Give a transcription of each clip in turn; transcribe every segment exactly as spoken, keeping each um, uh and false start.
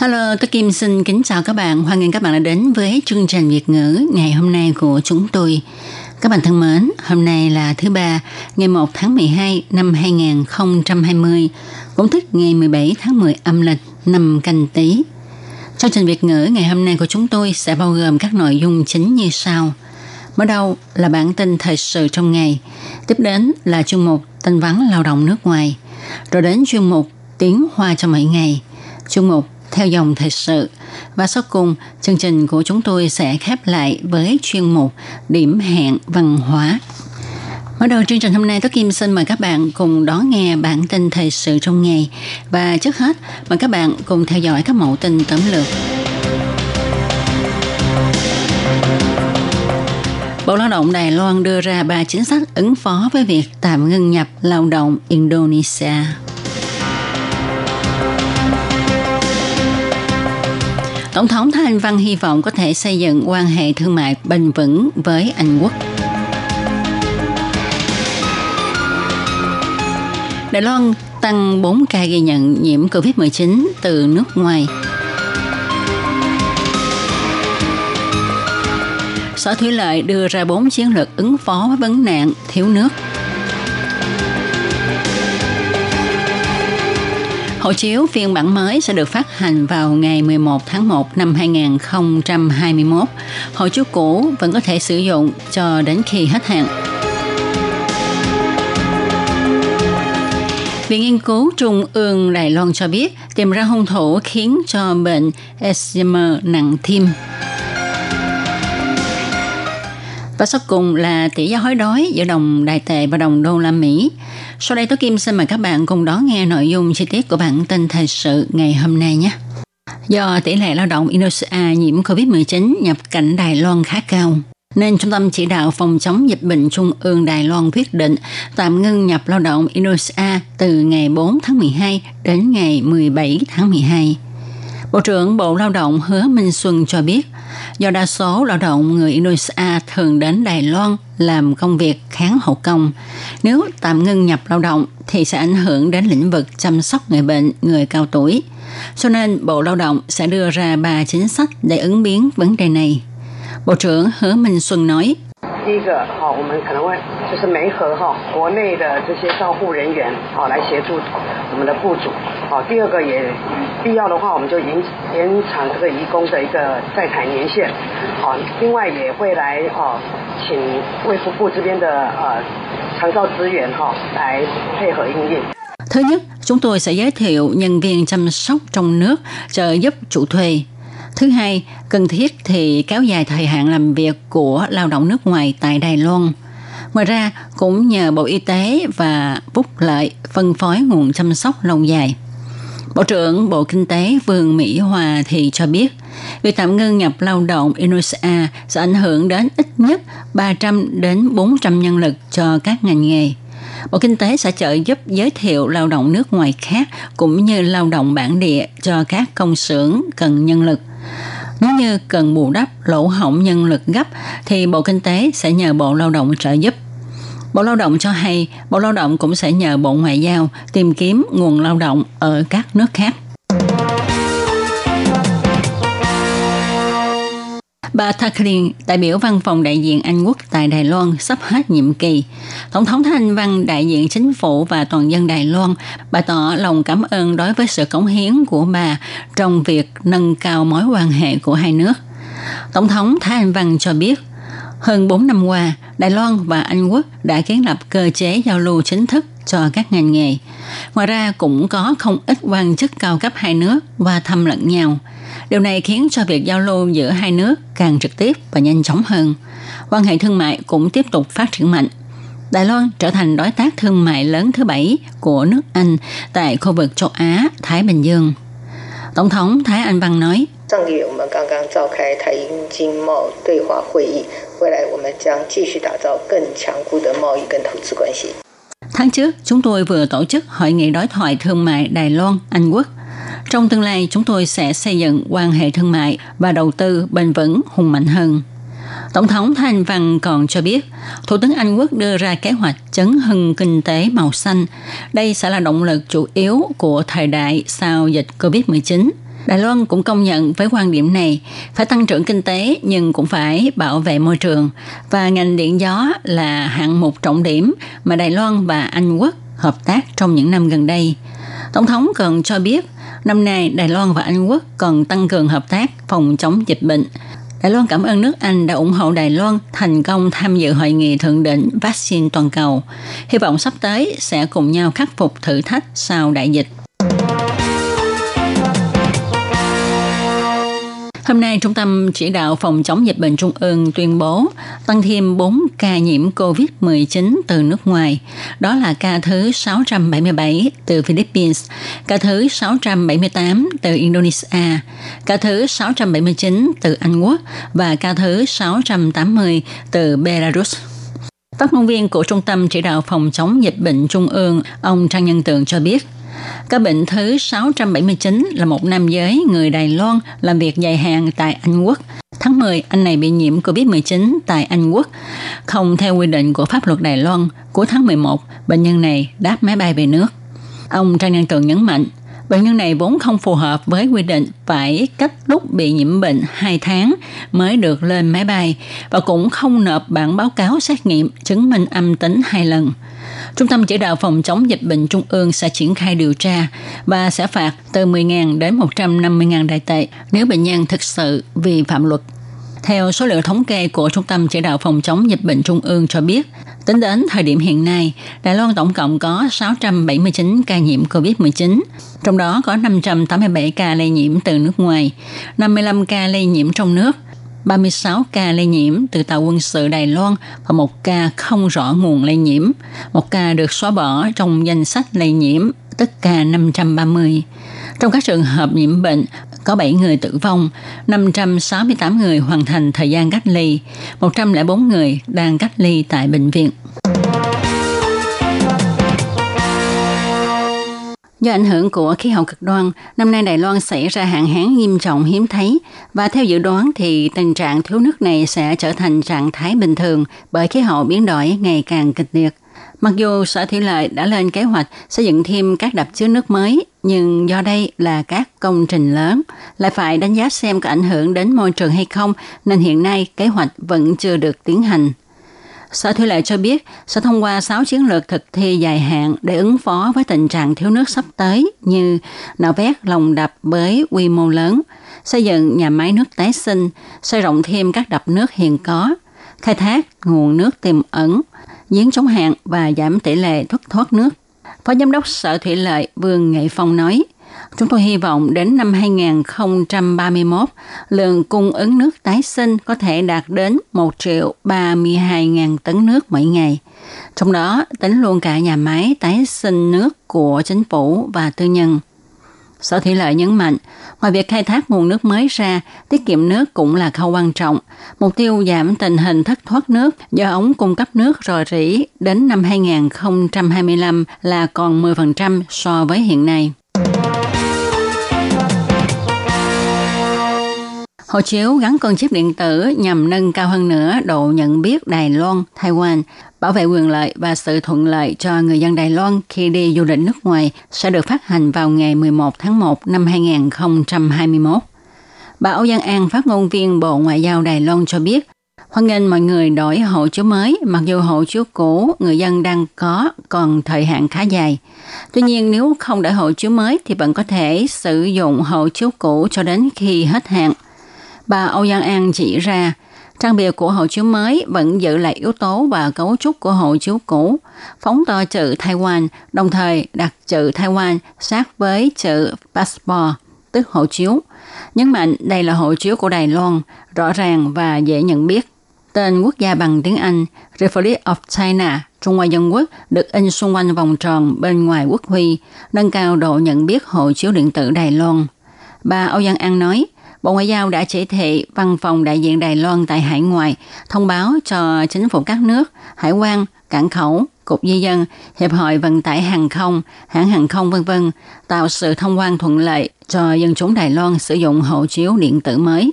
Hello, tôi Kim xin kính chào các bạn. Hoan nghênh các bạn đã đến với chương trình Việt ngữ ngày hôm nay của chúng tôi. Các bạn thân mến, hôm nay là thứ ba, ngày mồng một tháng mười hai năm hai nghìn không trăm hai mươi, cũng tức ngày mười bảy tháng mười âm lịch năm Canh Tý. Chương trình Việt ngữ ngày hôm nay của chúng tôi sẽ bao gồm các nội dung chính như sau. Mở đầu là bản tin thời sự trong ngày, tiếp đến là chuyên mục tin vắn lao động nước ngoài, rồi đến chuyên mục tiếng Hoa cho mỗi ngày, chuyên mục theo dòng thời sự. Và sau cùng, chương trình của chúng tôi sẽ khép lại với chuyên mục điểm hẹn văn hóa. Mở đầu chương trình hôm nay, Tố Kim xin mời các bạn cùng đón nghe bản tin thời sự trong ngày. Và trước hết, mời các bạn cùng theo dõi các mẫu tin tóm lược. Bộ Lao động Đài Loan đưa ra ba chính sách ứng phó với việc tạm ngưng nhập lao động Indonesia. Tổng thống Thái Anh Văn hy vọng có thể xây dựng quan hệ thương mại bền vững với Anh Quốc. Đài Loan tăng bốn ca ghi nhận nhiễm covid mười chín từ nước ngoài. Sở Thủy lợi đưa ra bốn chiến lược ứng phó với vấn nạn thiếu nước. Hộ chiếu phiên bản mới sẽ được phát hành vào ngày mười một tháng một năm hai nghìn không trăm hai mươi mốt. Hộ chiếu cũ vẫn có thể sử dụng cho đến khi hết hạn. Viện Nghiên cứu Trung ương Đài Loan cho biết tìm ra hung thủ khiến cho bệnh Alzheimer nặng thêm. Và sau cùng là tỷ giá hối đoái giữa đồng Đài tệ và đồng đô la Mỹ. Sau đây Tố Kim xin mời các bạn cùng đón nghe nội dung chi tiết của bản tin thời sự ngày hôm nay nhé. Do tỷ lệ lao động Indonesia nhiễm covid mười chín nhập cảnh Đài Loan khá cao, nên Trung tâm Chỉ đạo Phòng chống dịch bệnh Trung ương Đài Loan quyết định tạm ngưng nhập lao động Indonesia từ ngày bốn tháng mười hai đến ngày mười bảy tháng mười hai. Bộ trưởng Bộ Lao động Hứa Minh Xuân cho biết, do đa số lao động người Indonesia thường đến Đài Loan làm công việc kháng hậu công, nếu tạm ngưng nhập lao động thì sẽ ảnh hưởng đến lĩnh vực chăm sóc người bệnh, người cao tuổi. Cho nên Bộ Lao động sẽ đưa ra ba chính sách để ứng biến vấn đề này. Bộ trưởng Hứa Minh Xuân nói, thứ nhất, chúng tôi sẽ giới thiệu nhân viên chăm sóc trong nước trợ giúp chủ thuê. Thứ hai, cần thiết thì kéo dài thời hạn làm việc của lao động nước ngoài tại Đài Loan. Ngoài ra, cũng nhờ Bộ Y tế và Phúc Lợi phân phối nguồn chăm sóc lâu dài. Bộ trưởng Bộ Kinh tế Vương Mỹ Hòa thì cho biết, việc tạm ngưng nhập lao động Indonesia sẽ ảnh hưởng đến ít nhất ba trăm đến bốn trăm nhân lực cho các ngành nghề. Bộ Kinh tế sẽ trợ giúp giới thiệu lao động nước ngoài khác cũng như lao động bản địa cho các công xưởng cần nhân lực. Nếu như cần bù đắp lỗ hổng nhân lực gấp thì Bộ Kinh tế sẽ nhờ Bộ Lao động trợ giúp. Bộ Lao động cho hay, Bộ Lao động cũng sẽ nhờ Bộ Ngoại giao tìm kiếm nguồn lao động ở các nước khác. Bà Thác Liên, đại biểu văn phòng đại diện Anh Quốc tại Đài Loan, sắp hết nhiệm kỳ. Tổng thống Thái Anh Văn, đại diện chính phủ và toàn dân Đài Loan, bày tỏ lòng cảm ơn đối với sự cống hiến của bà trong việc nâng cao mối quan hệ của hai nước. Tổng thống Thái Anh Văn cho biết, hơn bốn năm qua, Đài Loan và Anh Quốc đã kiến lập cơ chế giao lưu chính thức cho các ngành nghề. Ngoài ra, cũng có không ít quan chức cao cấp hai nước qua thăm lẫn nhau. Điều này khiến cho việc giao lưu giữa hai nước càng trực tiếp và nhanh chóng hơn. Quan hệ thương mại cũng tiếp tục phát triển mạnh. Đài Loan trở thành đối tác thương mại lớn thứ bảy của nước Anh tại khu vực châu Á, Thái Bình Dương. Tổng thống Thái Anh Văn nói. Tháng trước, chúng tôi vừa tổ chức Hội nghị đối thoại thương mại Đài Loan-Anh Quốc. Trong tương lai, chúng tôi sẽ xây dựng quan hệ thương mại và đầu tư bền vững hùng mạnh hơn. Tổng thống Thái Anh Văn còn cho biết, Thủ tướng Anh Quốc đưa ra kế hoạch chấn hưng kinh tế màu xanh. Đây sẽ là động lực chủ yếu của thời đại sau dịch cô vít mười chín. Đài Loan cũng công nhận với quan điểm này, phải tăng trưởng kinh tế nhưng cũng phải bảo vệ môi trường. Và ngành điện gió là hạng mục trọng điểm mà Đài Loan và Anh Quốc hợp tác trong những năm gần đây. Tổng thống còn cho biết, năm nay Đài Loan và Anh Quốc cần tăng cường hợp tác phòng chống dịch bệnh. Đài Loan cảm ơn nước Anh đã ủng hộ Đài Loan thành công tham dự hội nghị thượng đỉnh vaccine toàn cầu. Hy vọng sắp tới sẽ cùng nhau khắc phục thử thách sau đại dịch. Hôm nay, Trung tâm Chỉ đạo Phòng chống dịch bệnh Trung ương tuyên bố tăng thêm bốn ca nhiễm cô vít mười chín từ nước ngoài. Đó là ca thứ sáu trăm bảy mươi bảy từ Philippines, ca thứ sáu trăm bảy mươi tám từ Indonesia, ca thứ sáu trăm bảy mươi chín từ Anh Quốc và ca thứ sáu trăm tám mươi từ Belarus. Phát ngôn viên của Trung tâm Chỉ đạo Phòng chống dịch bệnh Trung ương, ông Trang Nhân Tường cho biết, ca bệnh thứ sáu trăm bảy mươi chín là một nam giới người Đài Loan làm việc dài hạn tại Anh Quốc. Tháng mười, anh này bị nhiễm cô vít mười chín tại Anh Quốc. Không theo quy định của pháp luật Đài Loan, cuối tháng mười một, bệnh nhân này đáp máy bay về nước. Ông Trang Nhân Tường nhấn mạnh, bệnh nhân này vốn không phù hợp với quy định phải cách lúc bị nhiễm bệnh hai tháng mới được lên máy bay và cũng không nộp bản báo cáo xét nghiệm chứng minh âm tính hai lần. Trung tâm Chỉ đạo Phòng chống dịch bệnh Trung ương sẽ triển khai điều tra và sẽ phạt từ mười nghìn đến một trăm năm mươi nghìn Đài tệ nếu bệnh nhân thực sự vi phạm luật. Theo số liệu thống kê của Trung tâm Chỉ đạo Phòng chống dịch bệnh Trung ương cho biết, tính đến thời điểm hiện nay, Đài Loan tổng cộng có sáu trăm bảy mươi chín ca nhiễm cô vít mười chín, trong đó có năm trăm tám mươi bảy ca lây nhiễm từ nước ngoài, năm mươi lăm ca lây nhiễm trong nước, ba mươi sáu ca lây nhiễm từ tàu quân sự Đài Loan và một ca không rõ nguồn lây nhiễm, một ca được xóa bỏ trong danh sách lây nhiễm, tức ca năm trăm ba mươi. Trong các trường hợp nhiễm bệnh, có bảy người tử vong, năm trăm sáu mươi tám người hoàn thành thời gian cách ly, một trăm lẻ bốn người đang cách ly tại bệnh viện. Do ảnh hưởng của khí hậu cực đoan, năm nay Đài Loan xảy ra hạn hán nghiêm trọng hiếm thấy và theo dự đoán thì tình trạng thiếu nước này sẽ trở thành trạng thái bình thường bởi khí hậu biến đổi ngày càng kịch liệt. Mặc dù Sở Thủy lợi đã lên kế hoạch xây dựng thêm các đập chứa nước mới, nhưng do đây là các công trình lớn, lại phải đánh giá xem có ảnh hưởng đến môi trường hay không, nên hiện nay kế hoạch vẫn chưa được tiến hành. Sở Thủy lợi cho biết sẽ thông qua sáu chiến lược thực thi dài hạn để ứng phó với tình trạng thiếu nước sắp tới như nạo vét lòng đập với quy mô lớn, xây dựng nhà máy nước tái sinh, xây rộng thêm các đập nước hiện có, khai thác nguồn nước tiềm ẩn, giếng chống hạn và giảm tỷ lệ thất thoát nước. Phó Giám đốc Sở Thủy lợi Vương Nghị Phong nói, chúng tôi hy vọng đến năm hai không ba mốt, lượng cung ứng nước tái sinh có thể đạt đến một triệu ba mươi hai nghìn tấn nước mỗi ngày. Trong đó, tính luôn cả nhà máy tái sinh nước của chính phủ và tư nhân. Sở Thủy lợi nhấn mạnh, ngoài việc khai thác nguồn nước mới ra, tiết kiệm nước cũng là khâu quan trọng. Mục tiêu giảm tình hình thất thoát nước do ống cung cấp nước rò rỉ đến năm hai không hai lăm là còn mười phần trăm so với hiện nay. Hộ chiếu gắn con chip điện tử nhằm nâng cao hơn nữa độ nhận biết Đài Loan, Taiwan, bảo vệ quyền lợi và sự thuận lợi cho người dân Đài Loan khi đi du lịch nước ngoài sẽ được phát hành vào ngày mười một tháng một năm hai nghìn không trăm hai mươi mốt. Bà Âu Giang An, phát ngôn viên Bộ Ngoại giao Đài Loan cho biết, hoan nghênh mọi người đổi hộ chiếu mới, mặc dù hộ chiếu cũ người dân đang có còn thời hạn khá dài. Tuy nhiên, nếu không đổi hộ chiếu mới thì vẫn có thể sử dụng hộ chiếu cũ cho đến khi hết hạn. Bà Âu Giang An chỉ ra, trang bìa của hộ chiếu mới vẫn giữ lại yếu tố và cấu trúc của hộ chiếu cũ, phóng to chữ Taiwan, đồng thời đặt chữ Taiwan sát với chữ passport, tức hộ chiếu. Nhấn mạnh đây là hộ chiếu của Đài Loan, rõ ràng và dễ nhận biết. Tên quốc gia bằng tiếng Anh Republic of China, Trung Hoa Dân Quốc, được in xung quanh vòng tròn bên ngoài quốc huy, nâng cao độ nhận biết hộ chiếu điện tử Đài Loan. Bà Âu Giang An nói, Bộ Ngoại giao đã chỉ thị văn phòng đại diện Đài Loan tại hải ngoại thông báo cho chính phủ các nước, hải quan, cảng khẩu, Cục Di dân, Hiệp hội Vận tải Hàng không, hãng hàng không vân vân tạo sự thông quan thuận lợi cho dân chúng Đài Loan sử dụng hộ chiếu điện tử mới.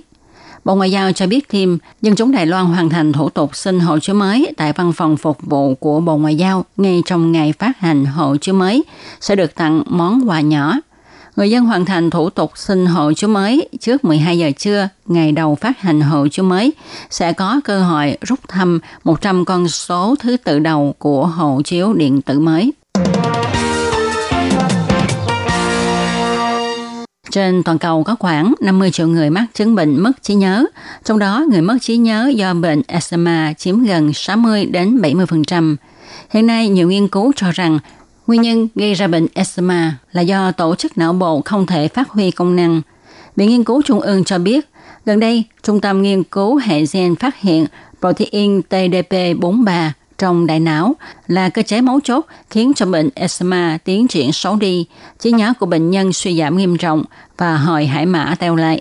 Bộ Ngoại giao cho biết thêm, dân chúng Đài Loan hoàn thành thủ tục xin hộ chiếu mới tại văn phòng phục vụ của Bộ Ngoại giao ngay trong ngày phát hành hộ chiếu mới sẽ được tặng món quà nhỏ. Người dân hoàn thành thủ tục xin hộ chiếu mới trước mười hai giờ trưa ngày đầu phát hành hộ chiếu mới sẽ có cơ hội rút thăm một trăm con số thứ tự đầu của hộ chiếu điện tử mới. Trên toàn cầu có khoảng năm mươi triệu người mắc chứng bệnh mất trí nhớ, trong đó người mất trí nhớ do bệnh Alzheimer chiếm gần sáu mươi đến bảy mươi phần trăm. Hiện nay, nhiều nghiên cứu cho rằng nguyên nhân gây ra bệnh Alzheimer là do tổ chức não bộ không thể phát huy công năng. Viện nghiên cứu trung ương cho biết, gần đây, Trung tâm nghiên cứu hệ gen phát hiện protein T D P bốn mươi ba trong đại não là cơ chế mấu chốt khiến cho bệnh Alzheimer tiến triển xấu đi, trí nhớ của bệnh nhân suy giảm nghiêm trọng và hồi hải mã teo lại.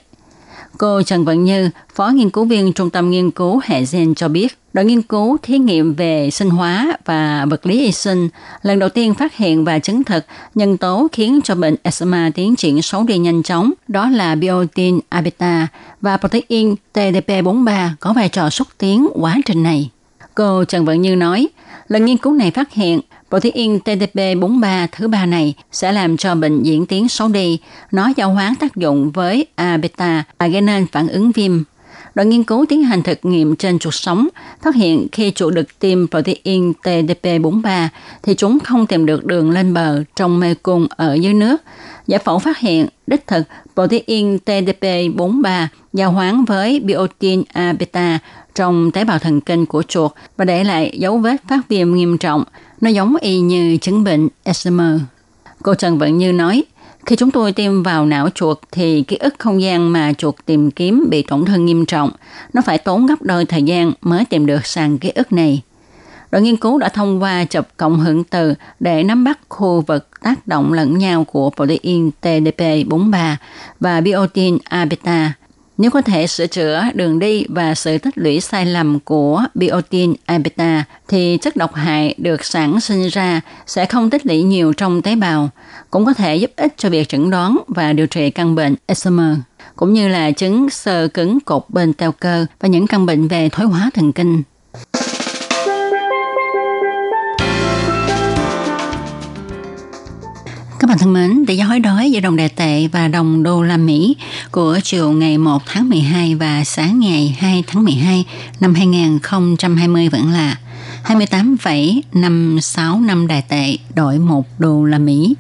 Cô Trần Vận Như, phó nghiên cứu viên Trung tâm nghiên cứu hệ gen cho biết, đội nghiên cứu thí nghiệm về sinh hóa và vật lý y sinh lần đầu tiên phát hiện và chứng thực nhân tố khiến cho bệnh Alzheimer tiến triển xấu đi nhanh chóng, đó là biotin A beta và protein T D P bốn mươi ba có vai trò xúc tiến quá trình này. Cô Trần Vận Như nói, lần nghiên cứu này phát hiện protein T D P bốn mươi ba thứ ba này sẽ làm cho bệnh diễn tiến xấu đi, nó giao hoán tác dụng với A beta và gây nên phản ứng viêm. Đội nghiên cứu tiến hành thực nghiệm trên chuột sống, phát hiện khi chuột được tiêm protein T D P bốn mươi ba thì chúng không tìm được đường lên bờ trong mê cung ở dưới nước. Giải phẫu phát hiện, đích thực, protein T D P bốn mươi ba giao hoán với biotin A beta trong tế bào thần kinh của chuột và để lại dấu vết phát viêm nghiêm trọng, nó giống y như chứng bệnh Alzheimer. Cô Trần Vận Như nói, khi chúng tôi tiêm vào não chuột thì ký ức không gian mà chuột tìm kiếm bị tổn thương nghiêm trọng. Nó phải tốn gấp đôi thời gian mới tìm được sàn ký ức này. Đội nghiên cứu đã thông qua chụp cộng hưởng từ để nắm bắt khu vực tác động lẫn nhau của protein T D P bốn mươi ba và biotin A beta. Nếu có thể sửa chữa đường đi và sự tích lũy sai lầm của biotin A beta thì chất độc hại được sản sinh ra sẽ không tích lũy nhiều trong tế bào, cũng có thể giúp ích cho việc chẩn đoán và điều trị căn bệnh Alzheimer, cũng như là chứng xơ cứng cột bên teo cơ và những căn bệnh về thoái hóa thần kinh. Các bạn thân mến, tỷ giá hối đoái giữa đồng đại tệ và đồng đô la Mỹ của chiều ngày một tháng mười hai và sáng ngày hai tháng mười hai năm hai không hai không vẫn là hai mươi tám phẩy năm sáu năm đại tệ đổi một đô la Mỹ.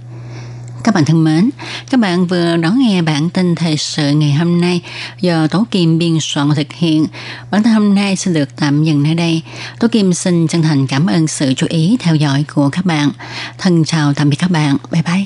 Các bạn thân mến, các bạn vừa đón nghe bản tin thời sự ngày hôm nay do Tố Kim biên soạn thực hiện. Bản tin hôm nay xin được tạm dừng nơi đây. Tố Kim xin chân thành cảm ơn sự chú ý theo dõi của các bạn. Thân chào tạm biệt các bạn. Bye bye.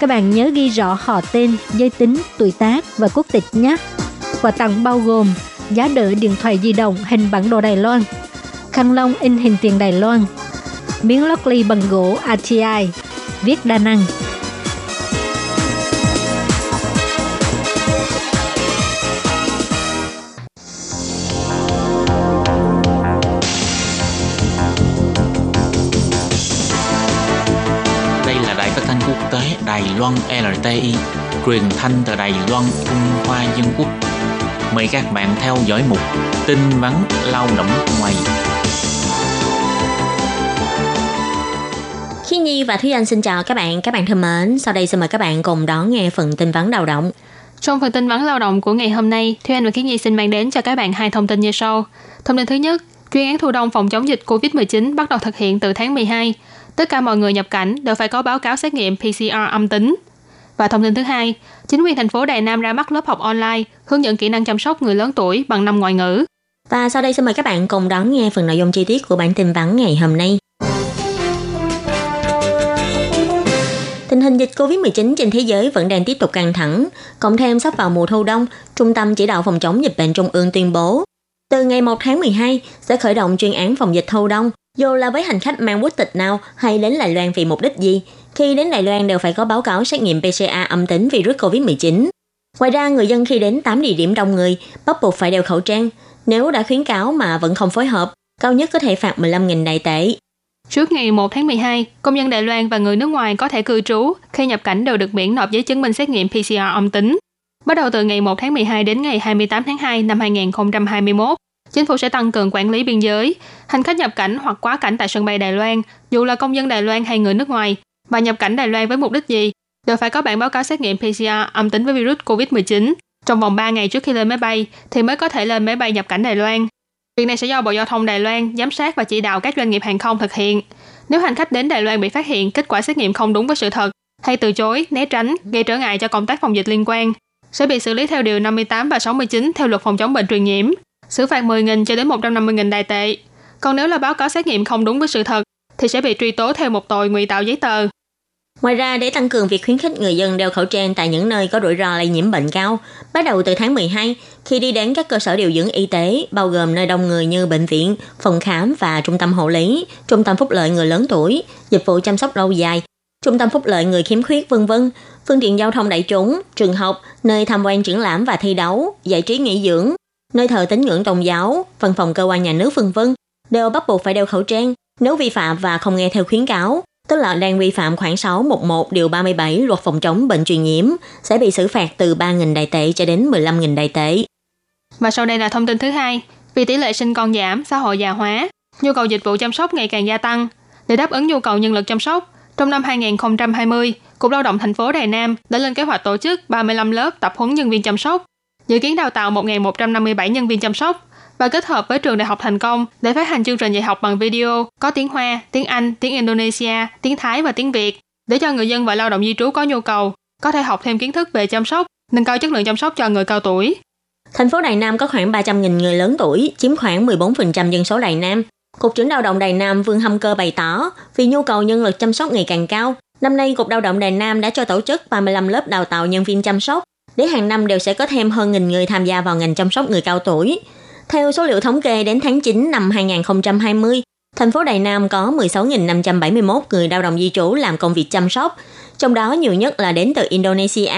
Các bạn nhớ ghi rõ họ tên, giới tính, tuổi tác và quốc tịch nhé. Quà tặng bao gồm giá đỡ điện thoại di động hình bản đồ Đài Loan, khăn lông in hình tiền Đài Loan, miếng lót ly bằng gỗ rờ tê i, viết đa năng. Phát thanh quốc tế Đài Loan rờ tê i, truyền thanh từ Đài Loan, Trung Hoa Dân Quốc. Mời các bạn theo dõi mục tin vắn lao động nước ngoài. Khi Nhi và Thúy Anh xin chào các bạn, các bạn thân mến. Sau đây xin mời các bạn cùng đón nghe phần tin vắn lao động. Trong phần tin vắn lao động của ngày hôm nay, Thúy Anh và Khiết Nhi xin mang đến cho các bạn hai thông tin như sau. Thông tin thứ nhất, chuyên án thu đông phòng chống dịch covid mười chín bắt đầu thực hiện từ tháng mười hai. Tất cả mọi người nhập cảnh đều phải có báo cáo xét nghiệm pê xê rờ âm tính. Và thông tin thứ hai, chính quyền thành phố Đài Nam ra mắt lớp học online hướng dẫn kỹ năng chăm sóc người lớn tuổi bằng năm ngoại ngữ. Và sau đây xin mời các bạn cùng đón nghe phần nội dung chi tiết của bản tin vắn ngày hôm nay. Tình hình dịch covid mười chín trên thế giới vẫn đang tiếp tục căng thẳng, cộng thêm sắp vào mùa thu đông, Trung tâm Chỉ đạo Phòng chống dịch bệnh Trung ương tuyên bố, từ ngày một tháng mười hai sẽ khởi động chuyên án phòng dịch thu đông, dù là với hành khách mang quốc tịch nào hay đến Đài Loan vì mục đích gì, khi đến Đài Loan đều phải có báo cáo xét nghiệm pê xê rờ âm tính virus covid mười chín. Ngoài ra, người dân khi đến tám địa điểm đông người bắt buộc phải đeo khẩu trang, nếu đã khuyến cáo mà vẫn không phối hợp, cao nhất có thể phạt mười lăm nghìn Đài tệ. Trước ngày một tháng mười hai, công dân Đài Loan và người nước ngoài có thể cư trú khi nhập cảnh đều được miễn nộp giấy chứng minh xét nghiệm pê xê rờ âm tính. Bắt đầu từ ngày một tháng mười hai đến ngày hai mươi tám tháng hai năm hai nghìn không trăm hai mươi mốt, Chính phủ sẽ tăng cường quản lý biên giới. Hành khách nhập cảnh hoặc quá cảnh tại sân bay Đài Loan, dù là công dân Đài Loan hay người nước ngoài, mà nhập cảnh Đài Loan với mục đích gì, đều phải có bản báo cáo xét nghiệm pê xê rờ âm tính với virus covid mười chín trong vòng ba ngày trước khi lên máy bay thì mới có thể lên máy bay nhập cảnh Đài Loan. Việc này sẽ do Bộ Giao thông Đài Loan giám sát và chỉ đạo các doanh nghiệp hàng không thực hiện. Nếu hành khách đến Đài Loan bị phát hiện kết quả xét nghiệm không đúng với sự thật hay từ chối, né tránh, gây trở ngại cho công tác phòng dịch liên quan, sẽ bị xử lý theo điều năm mươi tám và sáu mươi chín theo Luật Phòng chống bệnh truyền nhiễm, xử phạt mười nghìn cho đến một trăm năm mươi nghìn Đài tệ. Còn nếu là báo cáo xét nghiệm không đúng với sự thật thì sẽ bị truy tố theo một tội ngụy tạo giấy tờ. Ngoài ra, để tăng cường việc khuyến khích người dân đeo khẩu trang tại những nơi có rủi ro lây nhiễm bệnh cao, bắt đầu từ tháng mười hai, khi đi đến các cơ sở điều dưỡng y tế, bao gồm nơi đông người như bệnh viện, phòng khám và trung tâm hộ lý, trung tâm phúc lợi người lớn tuổi, dịch vụ chăm sóc lâu dài, trung tâm phúc lợi người khiếm khuyết vân vân, phương tiện giao thông đại chúng, trường học, nơi tham quan triển lãm và thi đấu, giải trí nghỉ dưỡng, nơi thờ tín ngưỡng tôn giáo, văn phòng cơ quan nhà nước vân vân đều bắt buộc phải đeo khẩu trang, nếu vi phạm và không nghe theo khuyến cáo, tức là đang vi phạm khoản sáu trăm mười một điều ba mươi bảy Luật Phòng chống bệnh truyền nhiễm, sẽ bị xử phạt từ ba nghìn Đài tệ cho đến mười lăm nghìn Đài tệ. Và sau đây là thông tin thứ hai, vì tỷ lệ sinh con giảm, xã hội già hóa, nhu cầu dịch vụ chăm sóc ngày càng gia tăng. Để đáp ứng nhu cầu nhân lực chăm sóc, trong năm hai nghìn không trăm hai mươi, Cục Lao động thành phố Đài Nam đã lên kế hoạch tổ chức ba mươi lăm lớp tập huấn nhân viên chăm sóc, dự kiến đào tạo một nghìn một trăm năm mươi bảy nhân viên chăm sóc và kết hợp với trường Đại học Thành Công để phát hành chương trình dạy học bằng video có tiếng Hoa, tiếng Anh, tiếng Indonesia, tiếng Thái và tiếng Việt để cho người dân và lao động di trú có nhu cầu có thể học thêm kiến thức về chăm sóc, nâng cao chất lượng chăm sóc cho người cao tuổi. Thành phố Đài Nam có khoảng ba trăm nghìn người lớn tuổi, chiếm khoảng mười bốn phần trăm dân số Đài Nam. Cục trưởng Lao động Đài Nam Vương Hâm Cơ bày tỏ, vì nhu cầu nhân lực chăm sóc ngày càng cao, năm nay Cục Lao động Đài Nam đã cho tổ chức ba mươi lăm lớp đào tạo nhân viên chăm sóc, để hàng năm đều sẽ có thêm hơn nghìn người tham gia vào ngành chăm sóc người cao tuổi. Theo số liệu thống kê đến tháng chín năm hai nghìn không trăm hai mươi, thành phố Đài Nam có mười sáu nghìn năm trăm bảy mươi mốt người lao động di trú làm công việc chăm sóc, trong đó nhiều nhất là đến từ Indonesia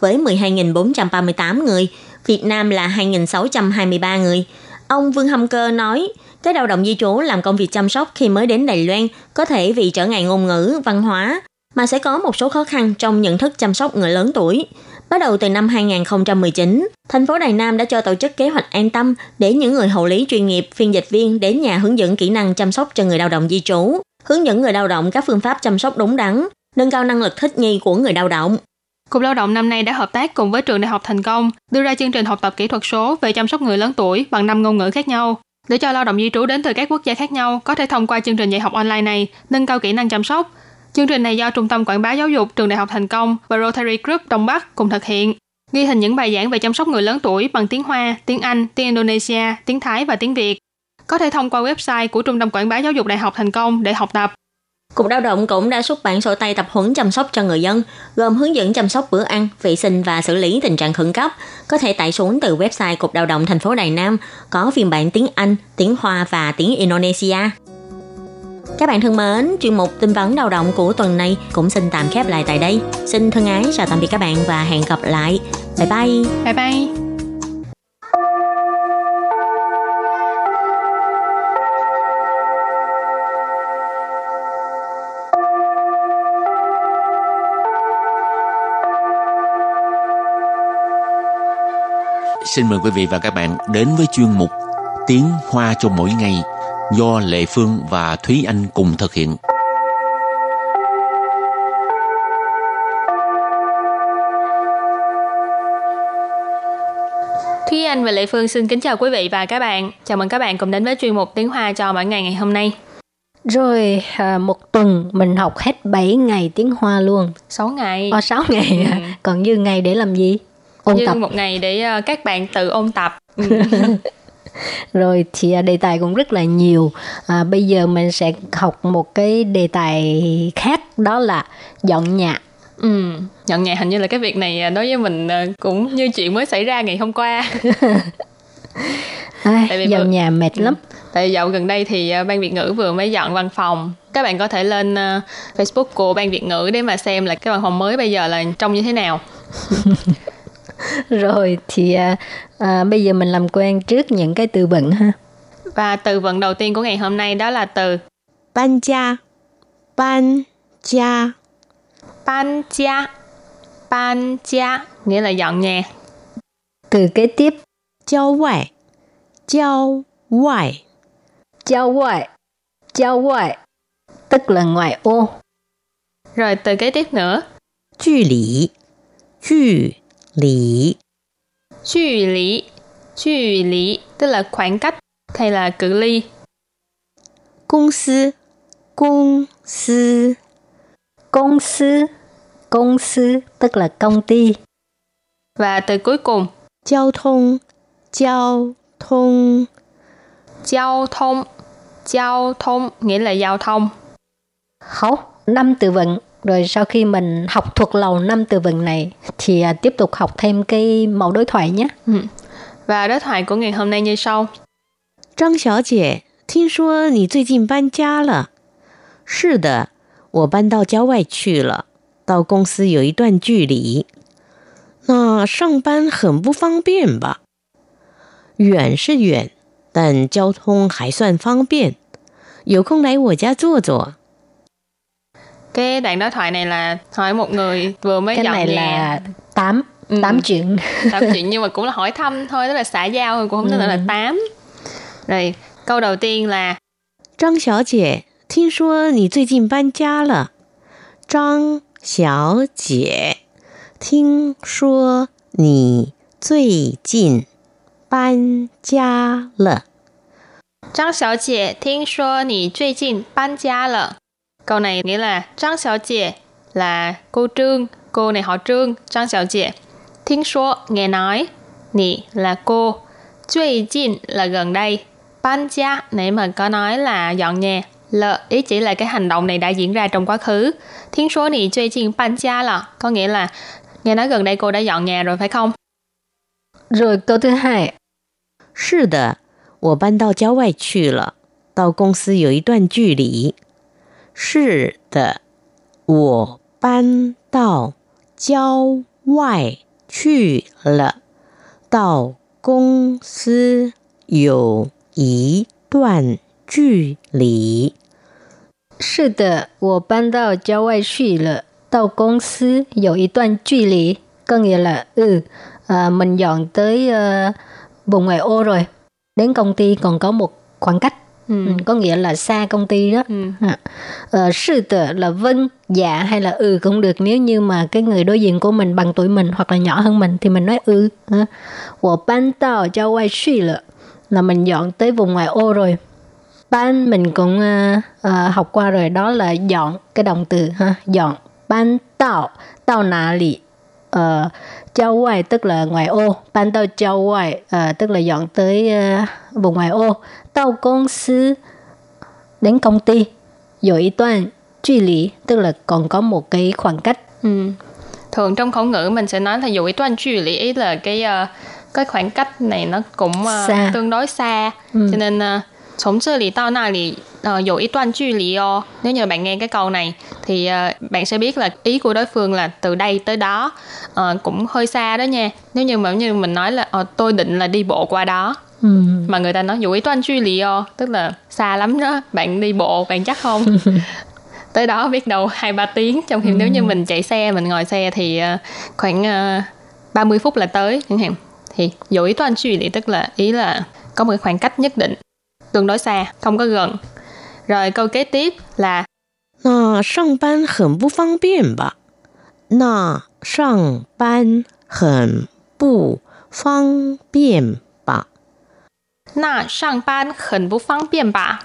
với mười hai nghìn bốn trăm ba mươi tám người, Việt Nam là hai nghìn sáu trăm hai mươi ba người. Ông Vương Hâm Cơ nói, các lao động di trú làm công việc chăm sóc khi mới đến Đài Loan có thể vì trở ngại ngôn ngữ, văn hóa, mà sẽ có một số khó khăn trong nhận thức chăm sóc người lớn tuổi. Bắt đầu từ năm hai nghìn không trăm mười chín, thành phố Đài Nam đã cho tổ chức kế hoạch an tâm để những người hộ lý chuyên nghiệp, phiên dịch viên đến nhà hướng dẫn kỹ năng chăm sóc cho người lao động di trú, hướng dẫn người lao động các phương pháp chăm sóc đúng đắn, nâng cao năng lực thích nghi của người lao động. Cục Lao động năm nay đã hợp tác cùng với trường Đại học Thành Công đưa ra chương trình học tập kỹ thuật số về chăm sóc người lớn tuổi bằng năm ngôn ngữ khác nhau để cho lao động di trú đến từ các quốc gia khác nhau có thể thông qua chương trình dạy học online này nâng cao kỹ năng chăm sóc. Chương trình này do Trung tâm Quảng bá Giáo dục Trường Đại học Thành Công và Rotary Group Đông Bắc cùng thực hiện, ghi hình những bài giảng về chăm sóc người lớn tuổi bằng tiếng Hoa, tiếng Anh, tiếng Indonesia, tiếng Thái và tiếng Việt. Có thể thông qua website của Trung tâm Quảng bá Giáo dục Đại học Thành Công để học tập. Cục Lao động cũng đã xuất bản sổ tay tập huấn chăm sóc cho người dân, gồm hướng dẫn chăm sóc bữa ăn, vệ sinh và xử lý tình trạng khẩn cấp, có thể tải xuống từ website Cục Lao động thành phố Đài Nam, có phiên bản tiếng Anh, tiếng Hoa và tiếng Indonesia. Các bạn thân mến, chuyên mục tin vắn lao động của tuần này cũng xin tạm khép lại tại đây. Xin thân ái chào tạm biệt các bạn và hẹn gặp lại. Bye bye. Bye bye. xin mời quý vị và các bạn đến với chuyên mục Tiếng Hoa cho mỗi ngày do Lệ Phương và Thúy Anh cùng thực hiện. Thúy Anh và Lệ Phương xin kính chào quý vị và các bạn. Chào mừng các bạn cùng đến với chuyên mục Tiếng Hoa cho mỗi ngày ngày hôm nay. Rồi một tuần mình học hết bảy ngày tiếng Hoa luôn. sáu ngày. Ờ, sáu ngày. Ừ. Còn dư ngày để làm gì? Ôn dư tập. Một ngày để các bạn tự ôn tập. Rồi thì đề tài cũng rất là nhiều. À, bây giờ mình sẽ học một cái đề tài khác, đó là dọn nhà. Ừ, dọn nhà hình như là cái việc này đối với mình cũng như chuyện mới xảy ra ngày hôm qua. Ai, tại vì dọn vừa... nhà mệt lắm. Tại dạo gần đây thì Ban Việt ngữ vừa mới dọn văn phòng. Các bạn có thể lên Facebook của Ban Việt ngữ để mà xem là cái văn phòng mới bây giờ là trông như thế nào. Rồi thì à, à, bây giờ mình làm quen trước những cái từ vựng ha. Và từ vựng đầu tiên của ngày hôm nay đó là từ ban gia. Ban gia. Ban gia. Ban gia nghĩa là dọn nhà. Từ kế tiếp, giao ngoại. Giao ngoại. Giao ngoại. Giao ngoại tức là ngoại ô. Rồi từ kế tiếp nữa,距离.距lý. Cự lý. Cự lý tức là khoảng cách hay là cự ly. Công sư. Công sư. Công sư. Công sư tức là công ty. Và từ cuối cùng, giao thông. Giao thông. Giao thông. Giao thông nghĩa là giao thông. Học năm từ vựng. Rồi sau khi mình học thuộc lầu năm từ vựng này thì tiếp tục học thêm cái mẫu đối thoại nhé. Ừ. Và đối thoại của ngày hôm nay như sau. Trang Tiểu姐, 听说你最近搬家了. 是的,我搬到郊外去了,到公司有一段距离. 那上班很不方便吧? 远是远,但交通还算方便,有空来我家坐坐. Cái đoạn đối thoại này là hỏi một người vừa mới cái dọn này nhà. Là tám, ừ. tám chuyện. Tám chuyện nhưng mà cũng là hỏi thăm thôi, tức là xã giao thôi, cũng không ừ. tức là tám. Rồi, câu đầu tiên là Trang Tiểu姐, 听说你最近搬家了. Trang Tiểu姐, 听说你最近搬家了. Trang Tiểu姐, 听说你最近搬家了. Câu này nghĩa là Trang Tiểu姐là cô Trương, cô này họ Trương, Trang Tiểu姐. Thính số nghe nói, nị là cô, chui jin là gần đây, ban gia nãy mình có nói là dọn nhà, lợ ý chỉ là cái hành động này đã diễn ra trong quá khứ. Thính số nị chui jin ban gia là có nghĩa là nghe nói gần đây cô đã dọn nhà rồi phải không? Rồi câu thứ hai, 是的,我搬到郊外去了,到公司有一段距离. 是的,我搬到郊外去了,到公司有一段距离. 是的,我搬到郊外去了,到公司有一段距离. Có nghĩa là ừ, à, mình dọn tới uh, vùng ngoại ô rồi. Đến công ty còn có một khoảng cách. Ừ. Ừ, có nghĩa là xa công ty đó. Ừ. À, ờ, sư tử là vâng, dạ hay là ừ cũng được. Nếu như mà cái người đối diện của mình bằng tuổi mình hoặc là nhỏ hơn mình thì mình nói ừ. Wo ban dao jiao wai shui le là mình dọn tới vùng ngoại ô rồi. Ban mình cũng uh, uh, học qua rồi, đó là dọn, cái động từ ha, dọn. Ban dao, dao na li. Ờ, jiao wai tức là ngoại ô. Ban dao jiao wai uh, tức là dọn tới uh, vùng ngoại ô. Tao công sư đến công ty, dội ý toàn truy lý tức là còn có một cái khoảng cách. Ừ. Thường trong khẩu ngữ mình sẽ nói là dội ý toàn truy lý, ý là cái uh, cái khoảng cách này nó cũng uh, tương đối xa. Ừ. Cho nên sống uh, lý tao nào thì dội ý toàn truy lý. Nếu như bạn nghe cái câu này thì uh, bạn sẽ biết là ý của đối phương là từ đây tới đó, uh, cũng hơi xa đó nha. Nếu như mà như mình nói là uh, tôi định là đi bộ qua đó. Ừ. Mà người ta nói dụ ý toán truy lý, tức là xa lắm đó, bạn đi bộ bạn chắc không tới đó biết đâu hai ba tiếng, trong khi ừ. nếu như mình chạy xe, mình ngồi xe thì khoảng ba mươi phút là tới chẳng hạn, thì giữ toàn chỉ để tức là ý là có một khoảng cách nhất định, tương đối xa, không có gần. Rồi câu kế tiếp là nà sang ban hẳn bù phương tiện bạ. Nà sang ban hẳn bù phương tiện bạ. Nà sang ban hẳn bù phương tiện bạ.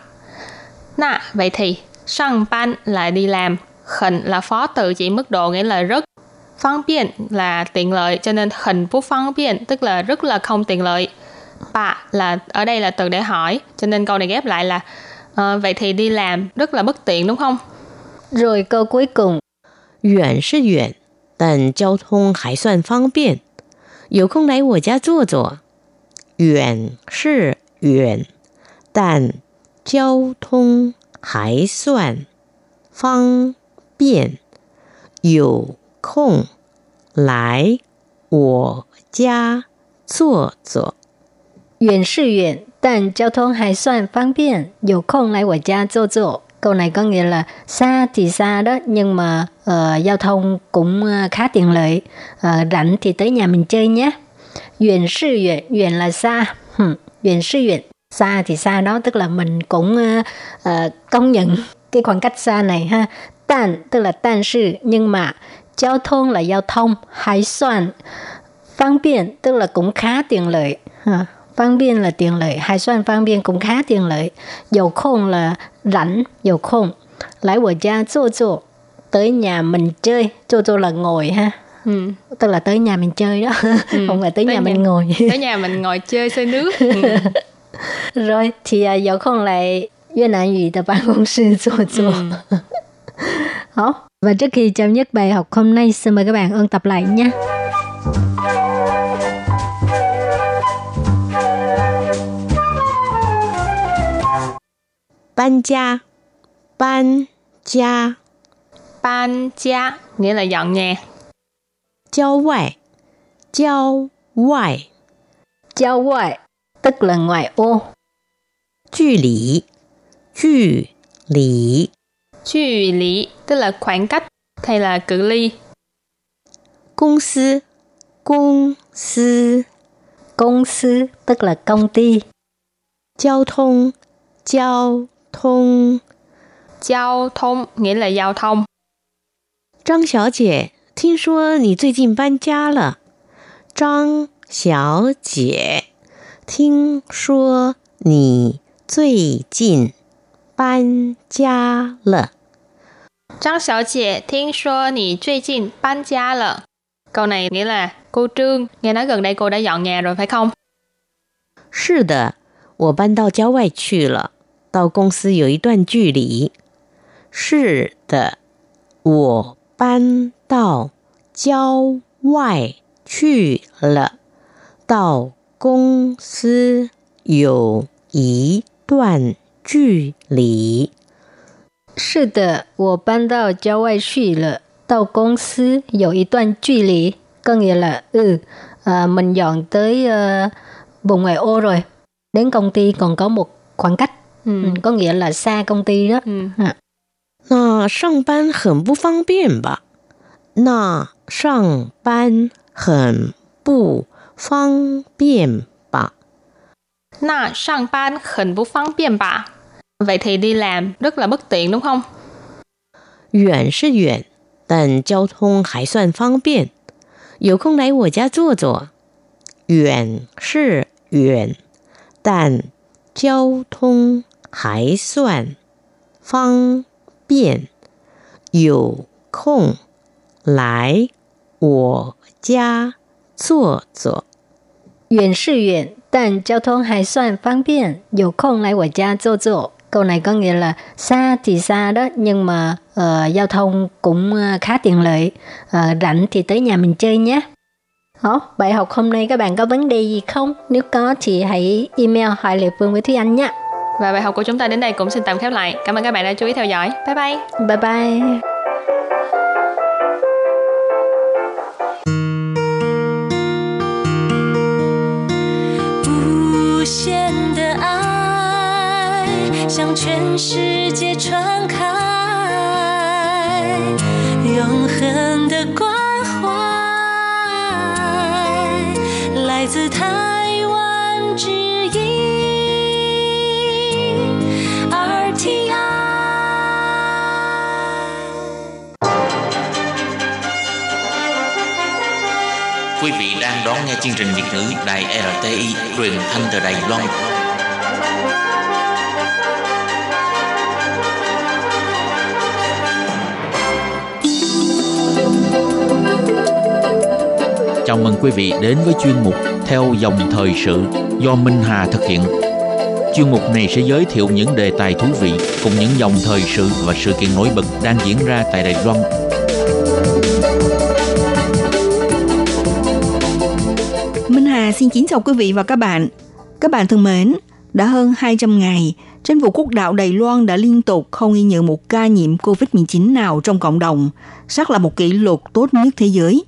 Nà vậy thì sang ban là đi làm, hẳn là phó từ chỉ mức độ nghĩa là rất, phương tiện là tiện lợi, cho nên hẳn bù phương tiện tức là rất là không tiện lợi. Bạ là ở đây là từ để hỏi, cho nên câu này ghép lại là à, vậy thì đi làm rất là bất tiện đúng không? Rồi câu cuối cùng. Yuan shi yuan, nhưng giao thông hãy soạn phương tiện. Có không đến wo gia zuo zuo. Yuan shi yuan, nhưng giao thông hãy soạn phương tiện. Có không đến wo gia zuo zuo. Yuan shi yuan. Nhưng giao thông hãy soạn phương tiện, có không lại ở nhà dạo dạo. Câu này có nghĩa là xa thì xa đó, nhưng mà uh, giao thông cũng uh, khá tiện lợi. Uh, rảnh thì tới nhà mình chơi nhé. Yuan shi yuan, yuan là xa. Yuan shi yuan, xa thì xa đó, tức là mình cũng uh, uh, công nhận cái khoảng cách xa này ha. Tàn tức là tàn sư, nhưng mà giao thông là giao thông, hãy soạn phương tiện tức là cũng khá tiện lợi. Ha. Phương tiện là tiện lợi, hải soạn phương tiện cũng khá tiện lợi. Dầu không là rảnh, dầu không. Lái của gia dô dô, tới nhà mình chơi. Dô dô là ngồi ha. Ừ. Tức là tới nhà mình chơi đó. Ừ. Không phải tới, tới nhà, nhà mình ngồi. Tới nhà mình ngồi chơi xơi nước. Ừ. Rồi, thì dầu không lại Việt Nam ngữ của văn công sư dô dô. Và trước khi chấm dứt bài học hôm nay, xin mời các bạn ôn tập lại nha. Ban gia, ban gia, ban gia nghĩa là dọn nhà. Giao ngoại, giao ngoại, giao ngoại tức là ngoại ô.距离,距离,距离tức là khoảng cách hay là cự ly. Công ty, công ty, công ty tức là công ty. Giao thông, giao thông, giao thông nghĩa là giao thông. Trang Tiểu姐, 听说你最近搬家了。Trang Tiểu姐, 听说你最近搬家了。Trang Tiểu姐, 听说你最近搬家了。Câu này nghĩa là cô Trương, nghe nói gần đây cô đã dọn nhà rồi phải không? 是的，我搬到郊外去了。到公司有一段距离。是的，我搬到郊外去了。到公司有一段距离。是的，我搬到郊外去了。到公司有一段距离。có nghĩa là ừ, à, mình dọn tới uh, vùng ngoại ô rồi. Đến công ty còn có một khoảng cách. Ừ. Ừ, có nghĩa là xa công ty đó. Nà sang ban hẳn bù phương tiện bạ. Nà sang ban hẳn bù phương tiện bạ. Nà sang ban hẳn bù phương tiện bạ. Vậy thì đi làm rất là bất tiện đúng không? Yuan shi yuan, nhưng giao thông hãy soạn phương tiện. Có không đến wo gia zuo zuo. Yuan shi yuan, nhưng giao thông hãy soạn phương tiện. Có không đến wo gia zuo zuo. Yuan shi yuan, nhưng giao thông hãy soạn phương tiện. Có không đến wo gia zuo zuo. Câu này có nghĩa là xa thì xa đó, nhưng mà uh, giao thông cũng uh, khá tiện lợi. Uh, rảnh thì tới nhà mình chơi nhé. Hả? Bài học hôm nay các bạn có vấn đề gì không? Nếu có thì hãy email hỏi Lệ Phương với Thúy Anh nhé. Và bài học của chúng ta đến đây cũng xin tạm khép lại. Cảm ơn các bạn đã chú ý theo dõi. Bye bye. Bye bye. 来自台湾之音 R T I. Quý vị đang đón nghe chương trình Việt ngữ Đài R T I truyền thanh từ Đài Loan. Chào mừng quý vị đến với chuyên mục Theo dòng thời sự do Minh Hà thực hiện. Chuyên mục này sẽ giới thiệu những đề tài thú vị cùng những dòng thời sự và sự kiện nổi bật đang diễn ra tại Đài Loan. Minh Hà xin kính chào quý vị và các bạn. Các bạn thân mến, đã hơn hai trăm ngày, chính phủ quốc đảo Đài Loan đã liên tục không ghi nhận một ca nhiễm covid mười chín nào trong cộng đồng, xác là một kỷ lục tốt nhất thế giới.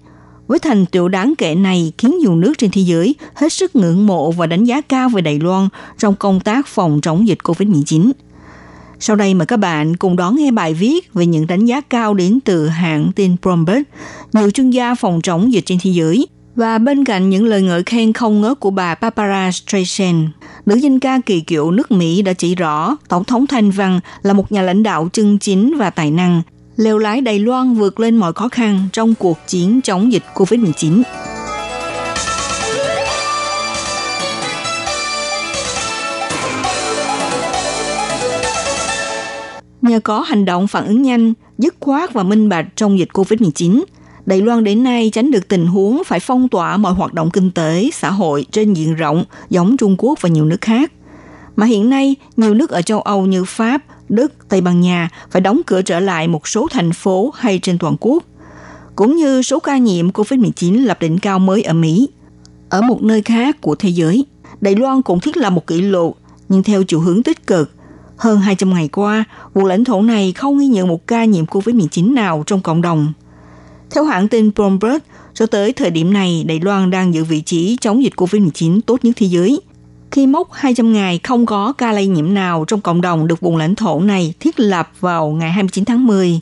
Với thành tựu đáng kể này khiến nhiều nước trên thế giới hết sức ngưỡng mộ và đánh giá cao về Đài Loan trong công tác phòng chống dịch covid mười chín. Sau đây mời các bạn cùng đón nghe bài viết về những đánh giá cao đến từ hãng tin Bloomberg, nhiều chuyên gia phòng chống dịch trên thế giới. Và bên cạnh những lời ngợi khen không ngớt của bà Barbara Streisand, nữ danh ca kỳ cựu nước Mỹ đã chỉ rõ Tổng thống Thái Anh Văn là một nhà lãnh đạo chân chính và tài năng, lèo lái Đài Loan vượt lên mọi khó khăn trong cuộc chiến chống dịch covid mười chín. Nhờ có hành động phản ứng nhanh, dứt khoát và minh bạch trong dịch covid mười chín, Đài Loan đến nay tránh được tình huống phải phong tỏa mọi hoạt động kinh tế, xã hội trên diện rộng giống Trung Quốc và nhiều nước khác. Mà hiện nay, nhiều nước ở châu Âu như Pháp, Đức, Tây Ban Nha phải đóng cửa trở lại một số thành phố hay trên toàn quốc, cũng như số ca nhiễm covid mười chín lập đỉnh cao mới ở Mỹ. Ở một nơi khác của thế giới, Đài Loan cũng thiết lập một kỷ lục, nhưng theo chiều hướng tích cực. Hơn hai trăm ngày qua, vùng lãnh thổ này không ghi nhận một ca nhiễm covid mười chín nào trong cộng đồng. Theo hãng tin Bloomberg, cho tới thời điểm này, Đài Loan đang giữ vị trí chống dịch covid mười chín tốt nhất thế giới, khi mốc hai trăm ngày không có ca lây nhiễm nào trong cộng đồng được vùng lãnh thổ này thiết lập vào ngày hai mươi chín tháng mười.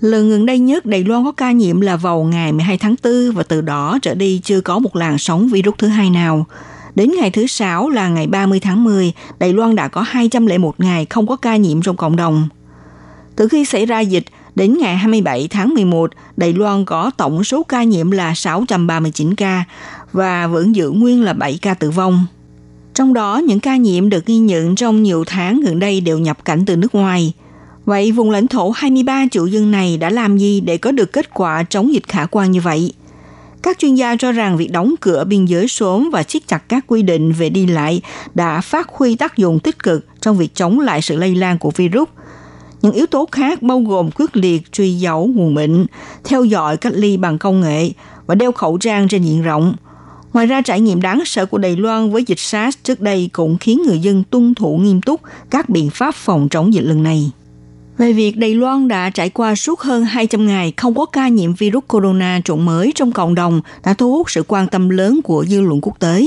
Lần gần đây nhất Đài Loan có ca nhiễm là vào ngày mười hai tháng tư và từ đó trở đi chưa có một làn sóng virus thứ hai nào. Đến ngày thứ sáu là ngày ba mươi tháng mười, Đài Loan đã có hai trăm lẻ một ngày không có ca nhiễm trong cộng đồng. Từ khi xảy ra dịch, đến ngày hai mươi bảy tháng mười một, Đài Loan có tổng số ca nhiễm là sáu trăm ba mươi chín ca và vẫn giữ nguyên là bảy ca tử vong. Trong đó, những ca nhiễm được ghi nhận trong nhiều tháng gần đây đều nhập cảnh từ nước ngoài. Vậy vùng lãnh thổ hai mươi ba triệu dân này đã làm gì để có được kết quả chống dịch khả quan như vậy? Các chuyên gia cho rằng việc đóng cửa biên giới sớm và siết chặt các quy định về đi lại đã phát huy tác dụng tích cực trong việc chống lại sự lây lan của virus. Những yếu tố khác bao gồm quyết liệt truy dấu nguồn bệnh, theo dõi cách ly bằng công nghệ và đeo khẩu trang trên diện rộng. Ngoài ra, trải nghiệm đáng sợ của Đài Loan với dịch SARS trước đây cũng khiến người dân tuân thủ nghiêm túc các biện pháp phòng chống dịch lần này. Về việc Đài Loan đã trải qua suốt hơn hai trăm ngày không có ca nhiễm virus corona chủng mới trong cộng đồng đã thu hút sự quan tâm lớn của dư luận quốc tế.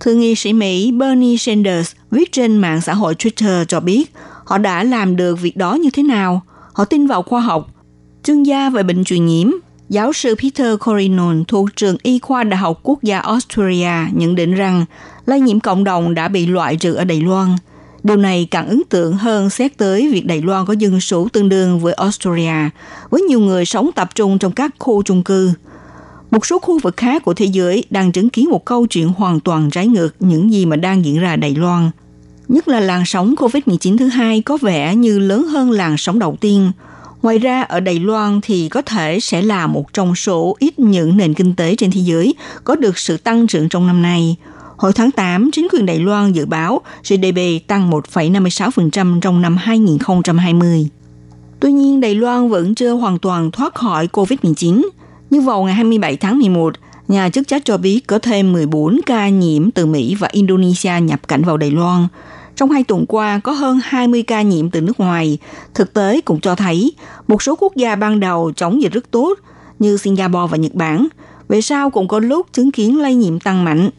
Thượng nghị sĩ Mỹ Bernie Sanders viết trên mạng xã hội Twitter cho biết họ đã làm được việc đó như thế nào. Họ tin vào khoa học, chuyên gia về bệnh truyền nhiễm. Giáo sư Peter Collignon thuộc trường y khoa Đại học Quốc gia Australia nhận định rằng lây nhiễm cộng đồng đã bị loại trừ ở Đài Loan. Điều này càng ấn tượng hơn xét tới việc Đài Loan có dân số tương đương với Australia, với nhiều người sống tập trung trong các khu chung cư. Một số khu vực khác của thế giới đang chứng kiến một câu chuyện hoàn toàn trái ngược những gì mà đang diễn ra ở Đài Loan. Nhất là làn sóng covid mười chín thứ hai có vẻ như lớn hơn làn sóng đầu tiên. Ngoài ra, ở Đài Loan thì có thể sẽ là một trong số ít những nền kinh tế trên thế giới có được sự tăng trưởng trong năm nay. Hồi tháng tám, chính quyền Đài Loan dự báo G D P tăng một phẩy năm mươi sáu phần trăm trong năm hai không hai không. Tuy nhiên, Đài Loan vẫn chưa hoàn toàn thoát khỏi covid mười chín. Như vào ngày hai mươi bảy tháng mười một, nhà chức trách cho biết có thêm mười bốn ca nhiễm từ Mỹ và Indonesia nhập cảnh vào Đài Loan. Trong hai tuần qua, có hơn hai mươi ca nhiễm từ nước ngoài. Thực tế cũng cho thấy, một số quốc gia ban đầu chống dịch rất tốt, như Singapore và Nhật Bản, về sau cũng có lúc chứng kiến lây nhiễm tăng mạnh.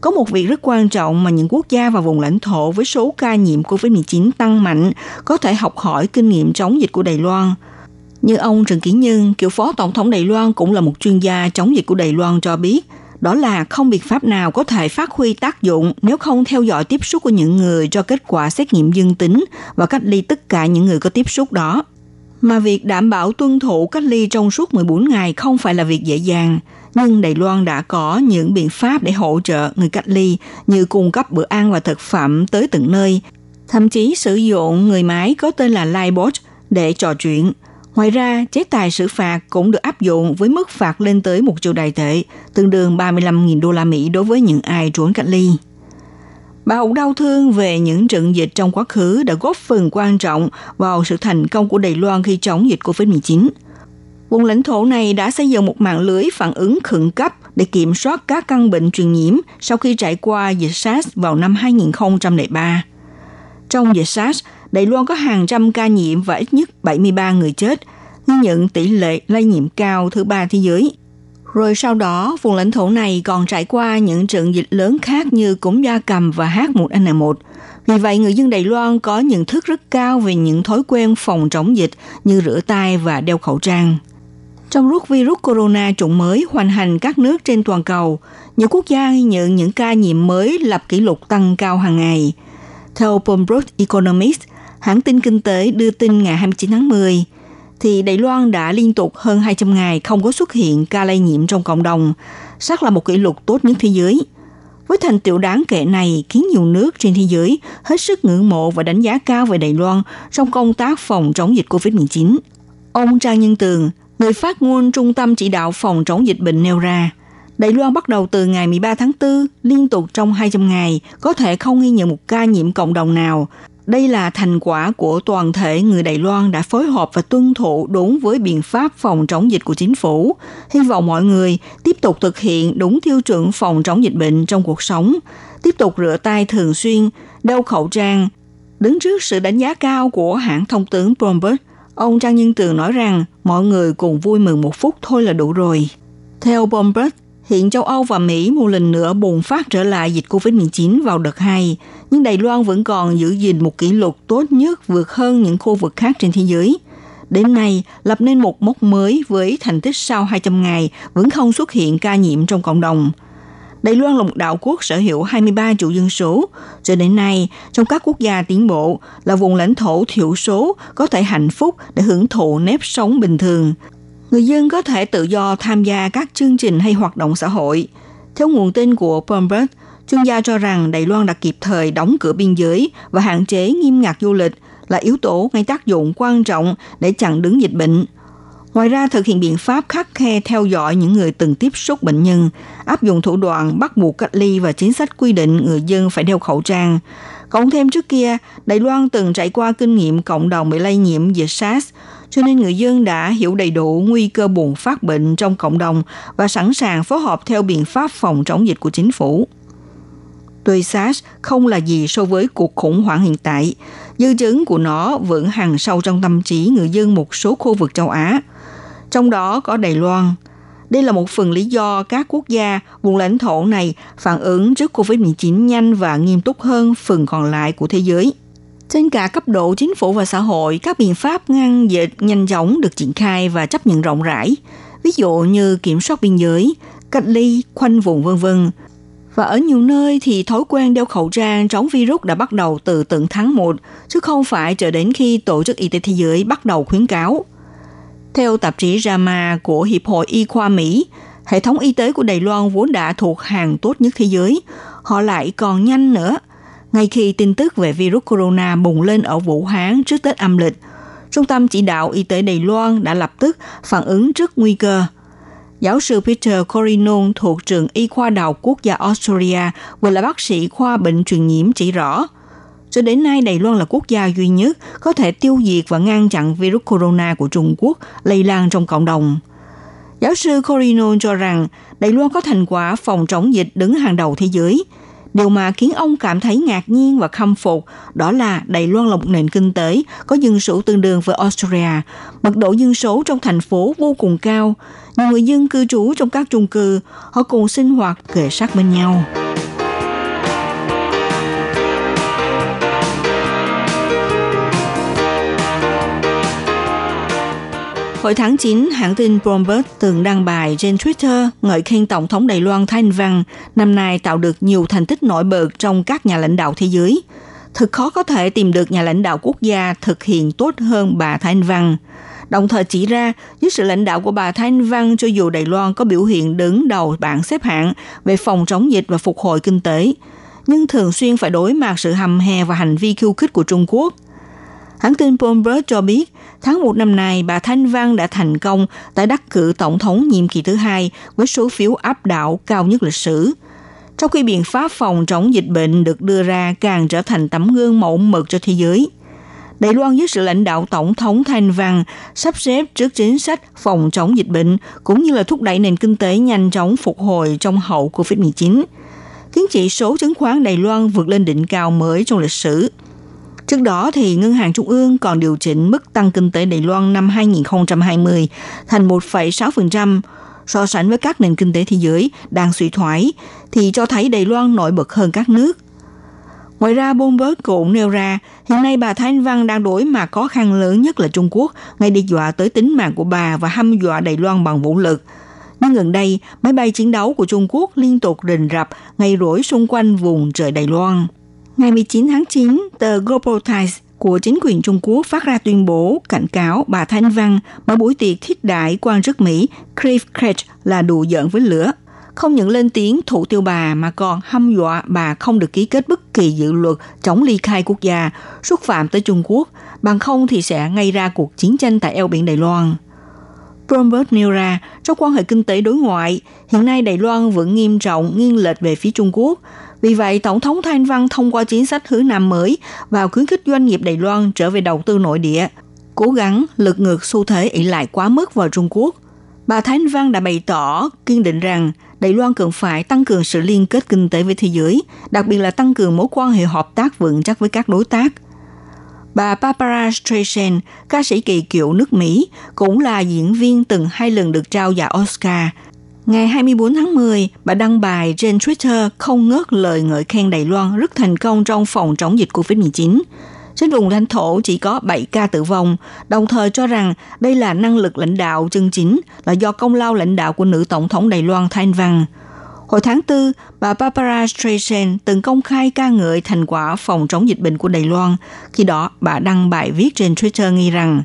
Có một việc rất quan trọng mà những quốc gia và vùng lãnh thổ với số ca nhiễm covid mười chín tăng mạnh có thể học hỏi kinh nghiệm chống dịch của Đài Loan. Như ông Trần Kỳ Nhân, cựu phó tổng thống Đài Loan cũng là một chuyên gia chống dịch của Đài Loan cho biết, đó là không biện pháp nào có thể phát huy tác dụng nếu không theo dõi tiếp xúc của những người cho kết quả xét nghiệm dương tính và cách ly tất cả những người có tiếp xúc đó. Mà việc đảm bảo tuân thủ cách ly trong suốt mười bốn ngày không phải là việc dễ dàng, nhưng Đài Loan đã có những biện pháp để hỗ trợ người cách ly như cung cấp bữa ăn và thực phẩm tới từng nơi, thậm chí sử dụng người máy có tên là Livebot để trò chuyện. Ngoài ra, chế tài xử phạt cũng được áp dụng với mức phạt lên tới một triệu đài tệ, tương đương ba mươi lăm nghìn đô la Mỹ đối với những ai trốn cách ly. Bà Hậu đau thương về những trận dịch trong quá khứ đã góp phần quan trọng vào sự thành công của Đài Loan khi chống dịch cô vít mười chín. Vùng lãnh thổ này đã xây dựng một mạng lưới phản ứng khẩn cấp để kiểm soát các căn bệnh truyền nhiễm sau khi trải qua dịch SARS vào năm hai không không ba. Trong dịch SARS, Đài Loan có hàng trăm ca nhiễm và ít nhất bảy mươi ba người chết, ghi nhận tỷ lệ lây nhiễm cao thứ ba thế giới. Rồi sau đó, vùng lãnh thổ này còn trải qua những trận dịch lớn khác như cúm gia cầm và H một N một. Vì vậy, người dân Đài Loan có nhận thức rất cao về những thói quen phòng chống dịch như rửa tay và đeo khẩu trang. Trong lúc virus corona chủng mới hoành hành các nước trên toàn cầu, nhiều quốc gia ghi nhận những ca nhiễm mới lập kỷ lục tăng cao hàng ngày. Theo Bloomberg Economics, hãng tin kinh tế đưa tin ngày hai mươi chín tháng mười, thì Đài Loan đã liên tục hơn hai trăm ngày không có xuất hiện ca lây nhiễm trong cộng đồng, xác là một kỷ lục tốt nhất thế giới. Với thành tựu đáng kể này khiến nhiều nước trên thế giới hết sức ngưỡng mộ và đánh giá cao về Đài Loan trong công tác phòng chống dịch cô vít mười chín. Ông Trang Nhân Tường, người phát ngôn Trung tâm Chỉ đạo Phòng chống dịch bệnh nêu ra, Đài Loan bắt đầu từ ngày mười ba tháng tư, liên tục trong hai trăm ngày, có thể không ghi nhận một ca nhiễm cộng đồng nào. Đây là thành quả của toàn thể người Đài Loan đã phối hợp và tuân thủ đúng với biện pháp phòng chống dịch của chính phủ. Hy vọng mọi người tiếp tục thực hiện đúng tiêu chuẩn phòng chống dịch bệnh trong cuộc sống, tiếp tục rửa tay thường xuyên, đeo khẩu trang. Đứng trước sự đánh giá cao của hãng thông tấn Bloomberg, ông Trang Nhân Tường nói rằng mọi người cùng vui mừng một phút thôi là đủ rồi. Theo Bloomberg, hiện châu Âu và Mỹ một lần nữa bùng phát trở lại dịch cô vít mười chín vào đợt hai, nhưng Đài Loan vẫn còn giữ gìn một kỷ lục tốt nhất vượt hơn những khu vực khác trên thế giới. Đến nay, lập nên một mốc mới với thành tích sau hai trăm ngày vẫn không xuất hiện ca nhiễm trong cộng đồng. Đài Loan là một đảo quốc sở hữu hai mươi ba triệu dân số, cho đến nay, trong các quốc gia tiến bộ là vùng lãnh thổ thiểu số có thể hạnh phúc để hưởng thụ nếp sống bình thường. Người dân có thể tự do tham gia các chương trình hay hoạt động xã hội. Theo nguồn tin của Bloomberg, chuyên gia cho rằng Đài Loan đã kịp thời đóng cửa biên giới và hạn chế nghiêm ngặt du lịch là yếu tố gây tác dụng quan trọng để chặn đứng dịch bệnh. Ngoài ra, thực hiện biện pháp khắt khe theo dõi những người từng tiếp xúc bệnh nhân, áp dụng thủ đoạn bắt buộc cách ly và chính sách quy định người dân phải đeo khẩu trang. Cộng thêm trước kia, Đài Loan từng trải qua kinh nghiệm cộng đồng bị lây nhiễm dịch SARS, cho nên người dân đã hiểu đầy đủ nguy cơ bùng phát bệnh trong cộng đồng và sẵn sàng phối hợp theo biện pháp phòng chống dịch của chính phủ. Tuy SARS không là gì so với cuộc khủng hoảng hiện tại, dư chứng của nó vẫn hằn sâu trong tâm trí người dân một số khu vực châu Á, trong đó có Đài Loan. Đây là một phần lý do các quốc gia, vùng lãnh thổ này phản ứng trước cô vít mười chín nhanh và nghiêm túc hơn phần còn lại của thế giới. Trên cả cấp độ chính phủ và xã hội, các biện pháp ngăn dịch nhanh chóng được triển khai và chấp nhận rộng rãi, ví dụ như kiểm soát biên giới, cách ly, khoanh vùng vân vân. Và ở nhiều nơi thì thói quen đeo khẩu trang chống virus đã bắt đầu từ tận tháng một, chứ không phải chờ đến khi Tổ chức Y tế Thế giới bắt đầu khuyến cáo. Theo tạp chí gi a em a của Hiệp hội Y khoa Mỹ, hệ thống y tế của Đài Loan vốn đã thuộc hàng tốt nhất thế giới, họ lại còn nhanh nữa. Ngay khi tin tức về virus corona bùng lên ở Vũ Hán trước Tết âm lịch, Trung tâm Chỉ đạo Y tế Đài Loan đã lập tức phản ứng trước nguy cơ. Giáo sư Peter Collignon thuộc trường Y khoa Đại học Quốc gia Australia vừa là bác sĩ khoa bệnh truyền nhiễm chỉ rõ, cho đến nay Đài Loan là quốc gia duy nhất có thể tiêu diệt và ngăn chặn virus corona của Trung Quốc lây lan trong cộng đồng. Giáo sư Collignon cho rằng Đài Loan có thành quả phòng chống dịch đứng hàng đầu thế giới. Điều mà khiến ông cảm thấy ngạc nhiên và khâm phục đó là Đài Loan là một nền kinh tế có dân số tương đương với Australia, mật độ dân số trong thành phố vô cùng cao, nhiều người dân cư trú trong các chung cư, họ cùng sinh hoạt kề sát bên nhau. Hồi tháng chín, hãng tin Bloomberg từng đăng bài trên Twitter ngợi khen Tổng thống Đài Loan Thái Anh Văn năm nay tạo được nhiều thành tích nổi bật trong các nhà lãnh đạo thế giới. Thật khó có thể tìm được nhà lãnh đạo quốc gia thực hiện tốt hơn bà Thái Anh Văn. Đồng thời chỉ ra, dưới sự lãnh đạo của bà Thái Anh Văn, cho dù Đài Loan có biểu hiện đứng đầu bảng xếp hạng về phòng chống dịch và phục hồi kinh tế, nhưng thường xuyên phải đối mặt sự hầm hè và hành vi khiêu khích của Trung Quốc. Hãng tin Bloomberg cho biết, tháng một năm nay, bà Thái Anh Văn đã thành công tái đắc cử tổng thống nhiệm kỳ thứ hai với số phiếu áp đảo cao nhất lịch sử. Trong khi biện pháp phòng chống dịch bệnh được đưa ra càng trở thành tấm gương mẫu mực cho thế giới, Đài Loan dưới sự lãnh đạo Tổng thống Thái Anh Văn sắp xếp trước chính sách phòng chống dịch bệnh cũng như là thúc đẩy nền kinh tế nhanh chóng phục hồi trong hậu covid mười chín, khiến chỉ số chứng khoán Đài Loan vượt lên đỉnh cao mới trong lịch sử. Trước đó, thì Ngân hàng Trung ương còn điều chỉnh mức tăng kinh tế Đài Loan năm hai không hai không thành một phẩy sáu phần trăm. So sánh với các nền kinh tế thế giới đang suy thoái, thì cho thấy Đài Loan nổi bật hơn các nước. Ngoài ra, Bloomberg cũng nêu ra, hiện nay bà Thái Anh Văn đang đối mặt khó khăn lớn nhất là Trung Quốc, ngay đe dọa tới tính mạng của bà và hăm dọa Đài Loan bằng vũ lực. Nhưng gần đây, máy bay chiến đấu của Trung Quốc liên tục rình rập, ngày rỗi xung quanh vùng trời Đài Loan. Ngày mười chín tháng chín, tờ Global Times của chính quyền Trung Quốc phát ra tuyên bố cảnh cáo bà Thái Anh Văn mở buổi tiệc thiết đãi quan chức Mỹ Cliff Craig là đùa giỡn với lửa, không những lên tiếng thủ tiêu bà mà còn hăm dọa bà không được ký kết bất kỳ dự luật chống ly khai quốc gia, xúc phạm tới Trung Quốc, bằng không thì sẽ gây ra cuộc chiến tranh tại eo biển Đài Loan. Bloomberg nêu ra, trong quan hệ kinh tế đối ngoại, hiện nay Đài Loan vẫn nghiêm trọng nghiêng lệch về phía Trung Quốc. Vì vậy, Tổng thống Thái Anh Văn thông qua chính sách Hướng Nam mới và khuyến khích doanh nghiệp Đài Loan trở về đầu tư nội địa, cố gắng lật ngược xu thế ỷ lại quá mức vào Trung Quốc. Bà Thái Anh Văn đã bày tỏ kiên định rằng Đài Loan cần phải tăng cường sự liên kết kinh tế với thế giới, đặc biệt là tăng cường mối quan hệ hợp tác vững chắc với các đối tác. Bà Barbara Streisand, ca sĩ kỳ cựu nước Mỹ, cũng là diễn viên từng hai lần được trao giải Oscar. Ngày hai mươi tư tháng mười, bà đăng bài trên Twitter không ngớt lời ngợi khen Đài Loan rất thành công trong phòng chống dịch covid mười chín. Trên vùng lãnh thổ chỉ có bảy ca tử vong, đồng thời cho rằng đây là năng lực lãnh đạo chân chính, là do công lao lãnh đạo của nữ tổng thống Đài Loan Thái Anh Văn. Hồi tháng tư, bà Barbara Streisand từng công khai ca ngợi thành quả phòng chống dịch bệnh của Đài Loan. Khi đó, bà đăng bài viết trên Twitter nghi rằng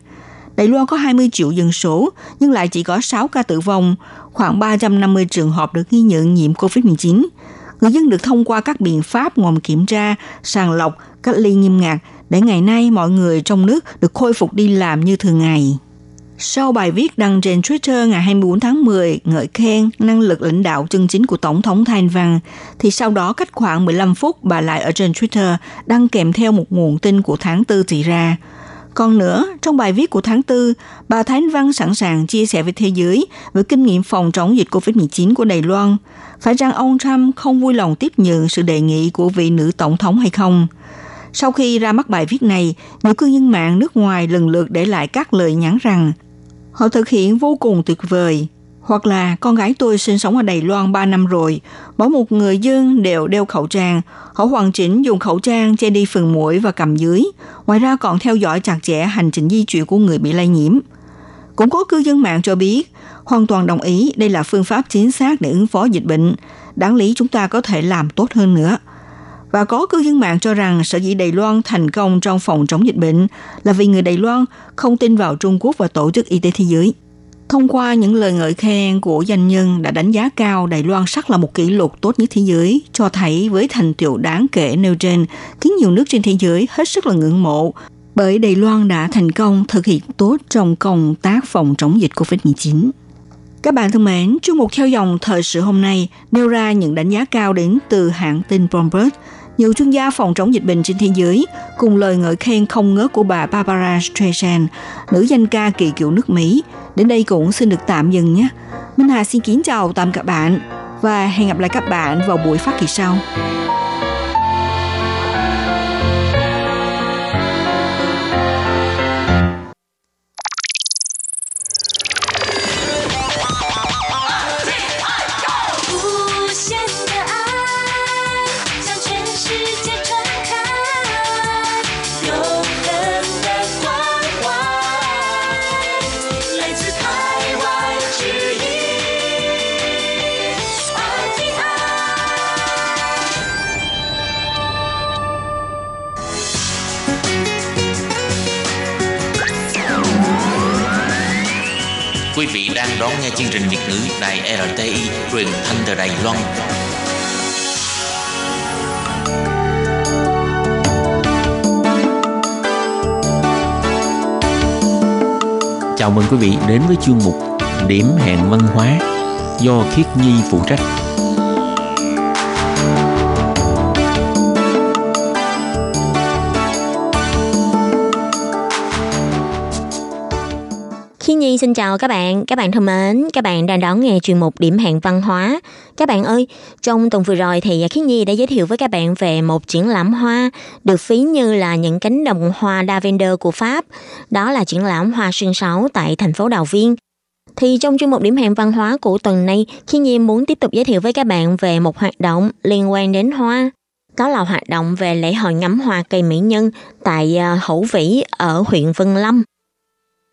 Đài Loan có hai mươi triệu dân số, nhưng lại chỉ có sáu ca tử vong, khoảng ba trăm năm mươi trường hợp được ghi nhận nhiễm covid mười chín. Người dân được thông qua các biện pháp gồm kiểm tra, sàng lọc, cách ly nghiêm ngặt, để ngày nay mọi người trong nước được khôi phục đi làm như thường ngày. Sau bài viết đăng trên Twitter ngày hai mươi tư tháng mười ngợi khen năng lực lãnh đạo chân chính của Tổng thống Thái Anh Văn, thì sau đó cách khoảng mười lăm phút bà lại ở trên Twitter đăng kèm theo một nguồn tin của tháng tư chỉ ra. Còn nữa, trong bài viết của tháng tư, bà Thái Anh Văn sẵn sàng chia sẻ với thế giới về kinh nghiệm phòng chống dịch covid mười chín của Đài Loan. Phải chăng ông Trump không vui lòng tiếp nhận sự đề nghị của vị nữ tổng thống hay không? Sau khi ra mắt bài viết này, nhiều cư dân mạng nước ngoài lần lượt để lại các lời nhắn rằng họ thực hiện vô cùng tuyệt vời, hoặc là con gái tôi sinh sống ở Đài Loan ba năm rồi, mỗi một người dân đều đeo khẩu trang, họ hoàn chỉnh dùng khẩu trang che đi phần mũi và cằm dưới, ngoài ra còn theo dõi chặt chẽ hành trình di chuyển của người bị lây nhiễm. Cũng có cư dân mạng cho biết, hoàn toàn đồng ý đây là phương pháp chính xác để ứng phó dịch bệnh, đáng lý chúng ta có thể làm tốt hơn nữa. Và có cư dân mạng cho rằng sở dĩ Đài Loan thành công trong phòng chống dịch bệnh là vì người Đài Loan không tin vào Trung Quốc và Tổ chức Y tế Thế giới. Thông qua những lời ngợi khen của doanh nhân đã đánh giá cao Đài Loan sắc là một kỷ lục tốt nhất thế giới, cho thấy với thành tựu đáng kể nêu trên khiến nhiều nước trên thế giới hết sức là ngưỡng mộ, bởi Đài Loan đã thành công thực hiện tốt trong công tác phòng chống dịch covid mười chín. Các bạn thân mến, chuyên mục theo dòng thời sự hôm nay nêu ra những đánh giá cao đến từ hãng tin Bloomberg, nhiều chuyên gia phòng chống dịch bệnh trên thế giới, cùng lời ngợi khen không ngớt của bà Barbara Streisand, nữ danh ca kỳ cựu nước Mỹ. Đến đây cũng xin được tạm dừng nhé. Minh Hà xin kính chào tạm các bạn và hẹn gặp lại các bạn vào buổi phát kỳ sau. vị đang đón nghe chương trình Việt ngữ Đài rờ tê i truyền thanh từ Đài Loan. Chào mừng quý vị đến với chuyên mục Điểm hẹn văn hóa do Khiết Nhi phụ trách. Xin chào các bạn, các bạn thân mến, các bạn đang đón nghe chuyên mục Điểm hẹn văn hóa. Các bạn ơi, trong tuần vừa rồi thì Khiết Nhi đã giới thiệu với các bạn về một triển lãm hoa được ví như là những cánh đồng hoa lavender của Pháp. Đó là triển lãm hoa sương sáo tại thành phố Đào Viên. Thì trong chuyên mục Điểm hẹn văn hóa của tuần này, Khiết Nhi muốn tiếp tục giới thiệu với các bạn về một hoạt động liên quan đến hoa. Đó là hoạt động về lễ hội ngắm hoa cây mỹ nhân tại Hữu Vĩ ở huyện Vân Lâm.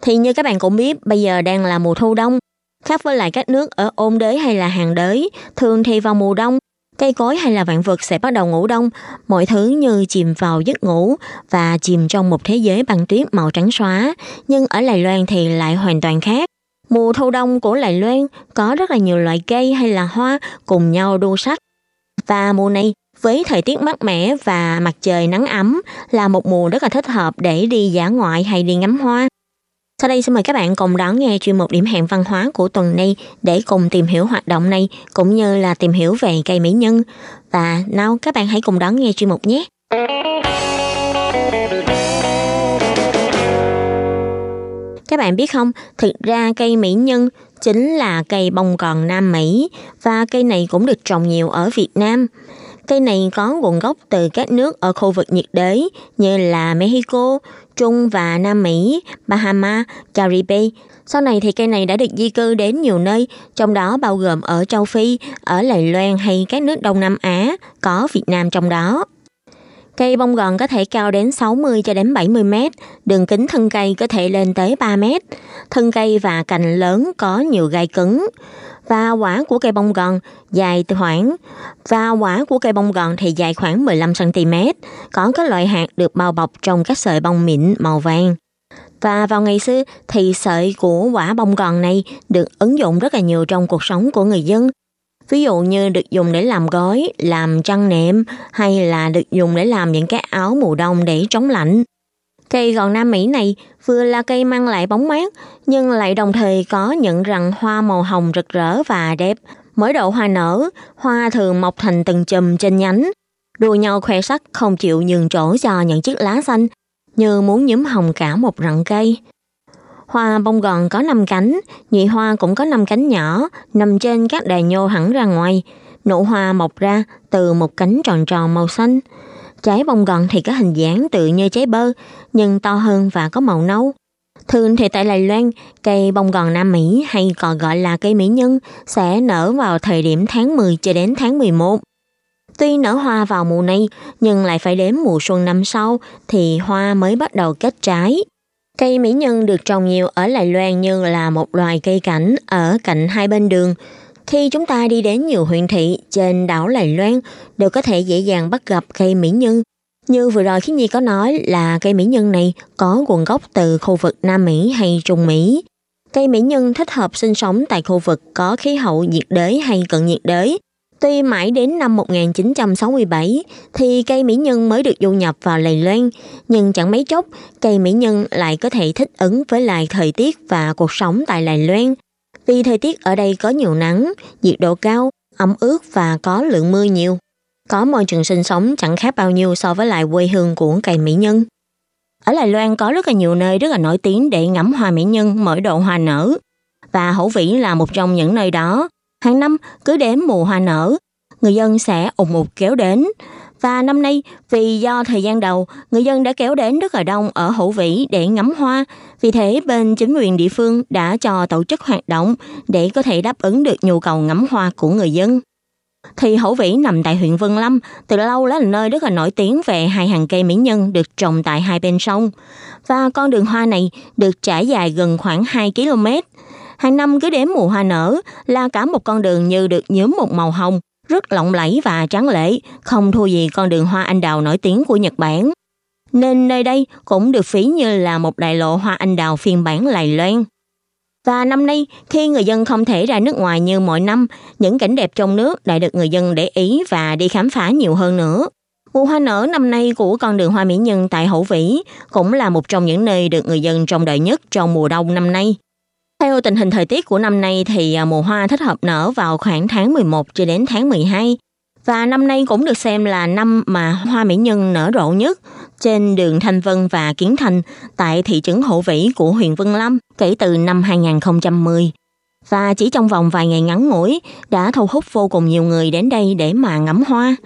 Thì như các bạn cũng biết, bây giờ đang là mùa thu đông. Khác với lại các nước ở ôn đới hay là hàng đới, thường thì vào mùa đông, cây cối hay là vạn vật sẽ bắt đầu ngủ đông, mọi thứ như chìm vào giấc ngủ và chìm trong một thế giới băng tuyết màu trắng xóa. Nhưng ở Đài Loan thì lại hoàn toàn khác. Mùa thu đông của Đài Loan có rất là nhiều loại cây hay là hoa cùng nhau đua sắc. Và mùa này, với thời tiết mát mẻ và mặt trời nắng ấm là một mùa rất là thích hợp để đi dã ngoại hay đi ngắm hoa. Sau đây xin mời các bạn cùng đón nghe chuyên mục Điểm hẹn văn hóa của tuần này để cùng tìm hiểu hoạt động này cũng như là tìm hiểu về cây mỹ nhân. Và nào các bạn hãy cùng đón nghe chuyên mục nhé. Các bạn biết không, thực ra cây mỹ nhân chính là cây bông còn Nam Mỹ và cây này cũng được trồng nhiều ở Việt Nam. Cây này có nguồn gốc từ các nước ở khu vực nhiệt đới như là Mexico, Trung và Nam Mỹ, Bahama, Caribe. Sau này thì cây này đã được di cư đến nhiều nơi, trong đó bao gồm ở châu Phi, ở Đài Loan hay các nước Đông Nam Á, có Việt Nam trong đó. Cây bông gòn có thể cao đến sáu mươi cho đến bảy mươi mét, đường kính thân cây có thể lên tới ba mét. Thân cây và cành lớn có nhiều gai cứng. Và quả của cây bông gòn dài khoảng và quả của cây bông gòn thì dài khoảng mười lăm xăng-ti-mét, có các loại hạt được bao bọc trong các sợi bông mịn màu vàng. Và vào ngày xưa thì sợi của quả bông gòn này được ứng dụng rất là nhiều trong cuộc sống của người dân. Ví dụ như được dùng để làm gói, làm chăn nệm hay là được dùng để làm những cái áo mùa đông để chống lạnh. Cây gòn Nam Mỹ này vừa là cây mang lại bóng mát nhưng lại đồng thời có những rặng hoa màu hồng rực rỡ và đẹp. Mỗi độ hoa nở, hoa thường mọc thành từng chùm trên nhánh, đua nhau khoe sắc không chịu nhường chỗ cho những chiếc lá xanh như muốn nhuốm hồng cả một rặng cây. Hoa bông gòn có năm cánh, nhụy hoa cũng có năm cánh nhỏ, nằm trên các đài nhô hẳn ra ngoài. Nụ hoa mọc ra từ một cánh tròn tròn màu xanh. Trái bông gòn thì có hình dáng tự như trái bơ, nhưng to hơn và có màu nâu. Thường thì tại Đài Loan, cây bông gòn Nam Mỹ hay còn gọi là cây mỹ nhân sẽ nở vào thời điểm tháng mười cho đến tháng mười một. Tuy nở hoa vào mùa này, nhưng lại phải đến mùa xuân năm sau thì hoa mới bắt đầu kết trái. Cây mỹ nhân được trồng nhiều ở Đài Loan như là một loài cây cảnh ở cạnh hai bên đường. Khi chúng ta đi đến nhiều huyện thị trên đảo Đài Loan đều có thể dễ dàng bắt gặp cây mỹ nhân. Như vừa rồi Khiết Nhi có nói là cây mỹ nhân này có nguồn gốc từ khu vực Nam Mỹ hay Trung Mỹ. Cây mỹ nhân thích hợp sinh sống tại khu vực có khí hậu nhiệt đới hay cận nhiệt đới. Tuy mãi đến năm một nghìn chín trăm sáu mươi bảy thì cây mỹ nhân mới được du nhập vào Đài Loan, nhưng chẳng mấy chốc cây mỹ nhân lại có thể thích ứng với lại thời tiết và cuộc sống tại Đài Loan. Vì thời tiết ở đây có nhiều nắng, nhiệt độ cao, ẩm ướt và có lượng mưa nhiều. Có môi trường sinh sống chẳng khác bao nhiêu so với lại quê hương của cây mỹ nhân. Ở Đài Loan có rất là nhiều nơi rất là nổi tiếng để ngắm hoa mỹ nhân mỗi độ hoa nở. Và Hữu Vĩ là một trong những nơi đó. Hàng năm, cứ đến mùa hoa nở, người dân sẽ ùn ùn kéo đến. Và năm nay, vì do thời gian đầu, người dân đã kéo đến rất là đông ở Hữu Vĩ để ngắm hoa. Vì thế, bên chính quyền địa phương đã cho tổ chức hoạt động để có thể đáp ứng được nhu cầu ngắm hoa của người dân. Thì Hữu Vĩ nằm tại huyện Vân Lâm, từ lâu là nơi rất là nổi tiếng về hai hàng cây mỹ nhân được trồng tại hai bên sông. Và con đường hoa này được trải dài gần khoảng hai ki lô mét. Hàng năm cứ đến mùa hoa nở là cả một con đường như được nhuốm một màu hồng, rất lộng lẫy và tráng lệ, không thua gì con đường hoa anh đào nổi tiếng của Nhật Bản. Nên nơi đây cũng được ví như là một đại lộ hoa anh đào phiên bản Đài Loan. Và năm nay, khi người dân không thể ra nước ngoài như mọi năm, những cảnh đẹp trong nước lại được người dân để ý và đi khám phá nhiều hơn nữa. Vụ hoa nở năm nay của con đường hoa mỹ nhân tại Hữu Vĩ cũng là một trong những nơi được người dân trông đợi nhất trong mùa đông năm nay. Theo tình hình thời tiết của năm nay thì mùa hoa thích hợp nở vào khoảng tháng mười một cho đến tháng mười hai. Và năm nay cũng được xem là năm mà hoa mỹ nhân nở rộ nhất trên đường Thanh Vân và Kiến Thành tại thị trấn Hữu Vĩ của huyện Vân Lâm kể từ năm hai không một không. Và chỉ trong vòng vài ngày ngắn ngủi đã thu hút vô cùng nhiều người đến đây để mà ngắm hoa.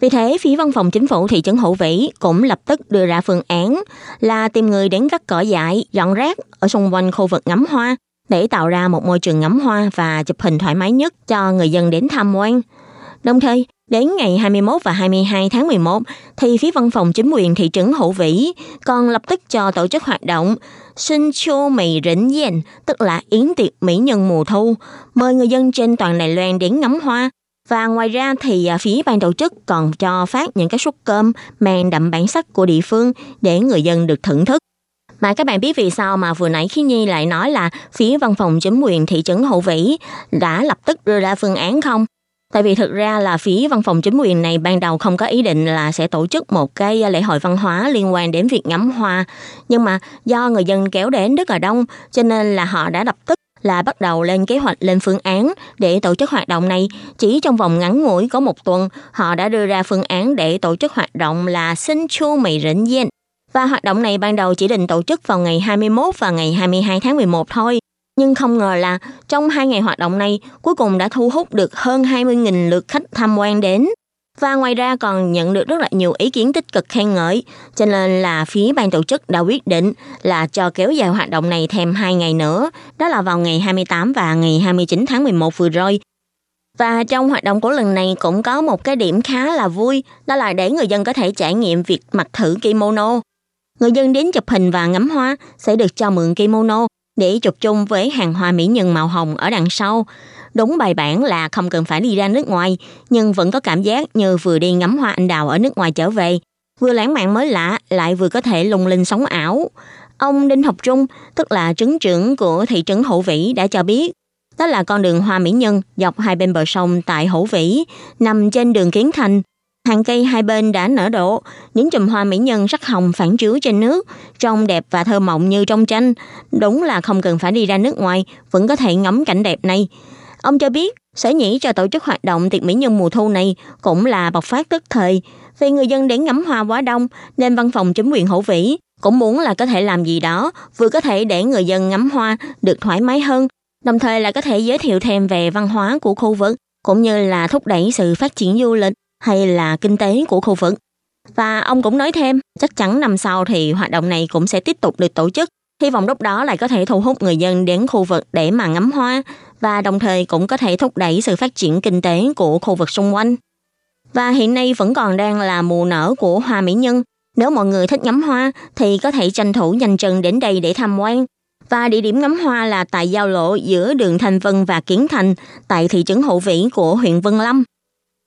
Vì thế, phía văn phòng chính phủ thị trấn Hữu Vĩ cũng lập tức đưa ra phương án là tìm người đến cắt cỏ dại, dọn rác ở xung quanh khu vực ngắm hoa để tạo ra một môi trường ngắm hoa và chụp hình thoải mái nhất cho người dân đến tham quan. Đồng thời, đến ngày hai mươi mốt và hai mươi hai tháng mười một, thì phía văn phòng chính quyền thị trấn Hữu Vĩ còn lập tức cho tổ chức hoạt động Sinh Chô Mì Rỉnh Dền, tức là yến tiệc mỹ nhân mùa thu, mời người dân trên toàn Đài Loan đến ngắm hoa. Và ngoài ra thì phía ban tổ chức còn cho phát những cái suất cơm mang đậm bản sắc của địa phương để người dân được thưởng thức. Mà các bạn biết vì sao mà vừa nãy Khi Nhi lại nói là phía văn phòng chính quyền thị trấn Hữu Vĩ đã lập tức đưa ra phương án không? Tại vì thực ra là phía văn phòng chính quyền này ban đầu không có ý định là sẽ tổ chức một cái lễ hội văn hóa liên quan đến việc ngắm hoa. Nhưng mà do người dân kéo đến rất là đông cho nên là họ đã lập tức là bắt đầu lên kế hoạch, lên phương án để tổ chức hoạt động này. Chỉ trong vòng ngắn ngủi có một tuần, họ đã đưa ra phương án để tổ chức hoạt động là Sinh Chu Mì Rỉnh Dên. Và hoạt động này ban đầu chỉ định tổ chức vào ngày hai mươi mốt và ngày hai mươi hai tháng mười một thôi. Nhưng không ngờ là trong hai ngày hoạt động này, cuối cùng đã thu hút được hơn hai mươi nghìn lượt khách tham quan đến. Và ngoài ra còn nhận được rất là nhiều ý kiến tích cực khen ngợi, cho nên là phía ban tổ chức đã quyết định là cho kéo dài hoạt động này thêm hai ngày nữa, đó là vào ngày hai mươi tám và ngày hai mươi chín tháng mười một vừa rồi. Và trong hoạt động của lần này cũng có một cái điểm khá là vui, đó là để người dân có thể trải nghiệm việc mặc thử kimono. Người dân đến chụp hình và ngắm hoa sẽ được cho mượn kimono để chụp chung với hàng hoa mỹ nhân màu hồng ở đằng sau. Đúng bài bản là không cần phải đi ra nước ngoài, nhưng vẫn có cảm giác như vừa đi ngắm hoa anh đào ở nước ngoài trở về. Vừa lãng mạn mới lạ, lại vừa có thể lung linh sống ảo. Ông Đinh Học Trung, tức là trấn trưởng của thị trấn Hữu Vĩ đã cho biết, đó là con đường hoa mỹ nhân dọc hai bên bờ sông tại Hữu Vĩ, nằm trên đường Kiến Thành. Hàng cây hai bên đã nở đổ, những chùm hoa mỹ nhân sắc hồng phản chiếu trên nước, trông đẹp và thơ mộng như trong tranh. Đúng là không cần phải đi ra nước ngoài, vẫn có thể ngắm cảnh đẹp này. Ông cho biết, sở dĩ cho tổ chức hoạt động tiệc mỹ nhân mùa thu này cũng là bộc phát tức thời. Vì người dân đến ngắm hoa quá đông, nên văn phòng chính quyền Hữu Vĩ cũng muốn là có thể làm gì đó, vừa có thể để người dân ngắm hoa được thoải mái hơn, đồng thời là có thể giới thiệu thêm về văn hóa của khu vực, cũng như là thúc đẩy sự phát triển du lịch hay là kinh tế của khu vực. Và ông cũng nói thêm, chắc chắn năm sau thì hoạt động này cũng sẽ tiếp tục được tổ chức. Hy vọng lúc đó lại có thể thu hút người dân đến khu vực để mà ngắm hoa và đồng thời cũng có thể thúc đẩy sự phát triển kinh tế của khu vực xung quanh. Và hiện nay vẫn còn đang là mùa nở của hoa mỹ nhân. Nếu mọi người thích ngắm hoa thì có thể tranh thủ nhanh chân đến đây để tham quan. Và địa điểm ngắm hoa là tại giao lộ giữa đường Thanh Vân và Kiến Thành tại thị trấn Hữu Vĩ của huyện Vân Lâm.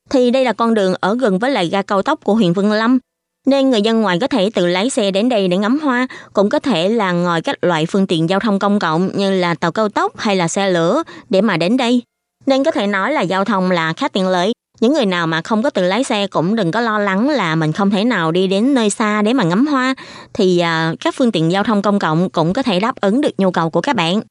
Thì đây là con đường ở gần với lại ga cao tốc của huyện Vân Lâm, nên người dân ngoài có thể tự lái xe đến đây để ngắm hoa, cũng có thể là ngồi các loại phương tiện giao thông công cộng như là tàu cao tốc hay là xe lửa để mà đến đây. Nên có thể nói là giao thông là khá tiện lợi. Những người nào mà không có tự lái xe cũng đừng có lo lắng là mình không thể nào đi đến nơi xa để mà ngắm hoa, thì các phương tiện giao thông công cộng cũng có thể đáp ứng được nhu cầu của các bạn.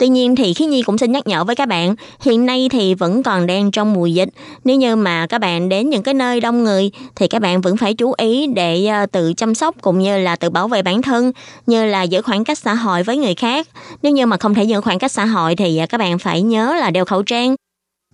Tuy nhiên thì Khí Nhi cũng xin nhắc nhở với các bạn, hiện nay thì vẫn còn đang trong mùa dịch. Nếu như mà các bạn đến những cái nơi đông người thì các bạn vẫn phải chú ý để tự chăm sóc cũng như là tự bảo vệ bản thân, như là giữ khoảng cách xã hội với người khác. Nếu như mà không thể giữ khoảng cách xã hội thì các bạn phải nhớ là đeo khẩu trang.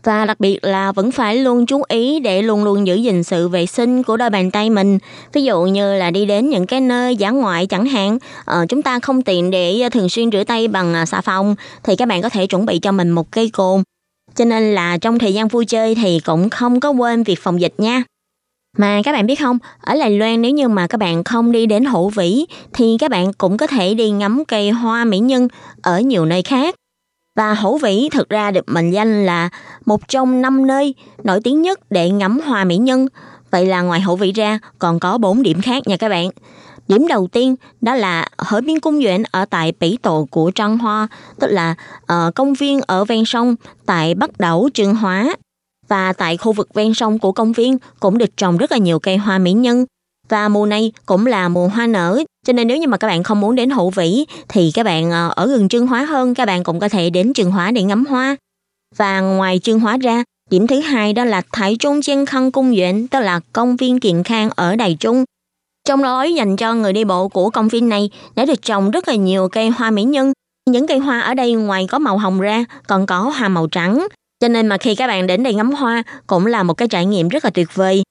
Và đặc biệt là vẫn phải luôn chú ý để luôn luôn giữ gìn sự vệ sinh của đôi bàn tay mình. Ví dụ như là đi đến những cái nơi dã ngoại chẳng hạn, ờ, chúng ta không tiện để thường xuyên rửa tay bằng xà phòng, thì các bạn có thể chuẩn bị cho mình một cây cồn. Cho nên là trong thời gian vui chơi thì cũng không có quên việc phòng dịch nha. Mà các bạn biết không, ở Đài Loan nếu như mà các bạn không đi đến Hữu Vĩ thì các bạn cũng có thể đi ngắm cây hoa mỹ nhân ở nhiều nơi khác. Và Hữu Vĩ thực ra được mệnh danh là một trong năm nơi nổi tiếng nhất để ngắm hoa mỹ nhân. Vậy là ngoài Hữu Vĩ ra còn có bốn điểm khác nha các bạn. Điểm đầu tiên đó là Hở Biên Công Viên ở tại Bỉ Tổ của Trang Hoa, tức là uh, công viên ở ven sông tại Bắc đảo Trường Hóa. Và tại khu vực ven sông của công viên cũng được trồng rất là nhiều cây hoa mỹ nhân. Và mùa này cũng là mùa hoa nở, cho nên nếu như mà các bạn không muốn đến Hữu Vĩ thì các bạn ở gần Chương Hóa hơn, các bạn cũng có thể đến Chương Hóa để ngắm hoa. Và ngoài Chương Hóa ra, điểm thứ hai đó là Thái Trung Chiên Khăn Cung Viện, tức là công viên Kiện Khang ở Đài Trung. Trong lối dành cho người đi bộ của công viên này đã được trồng rất là nhiều cây hoa mỹ nhân. Những cây hoa ở đây ngoài có màu hồng ra còn có hoa màu trắng, cho nên mà khi các bạn đến đây ngắm hoa cũng là một cái trải nghiệm rất là tuyệt vời.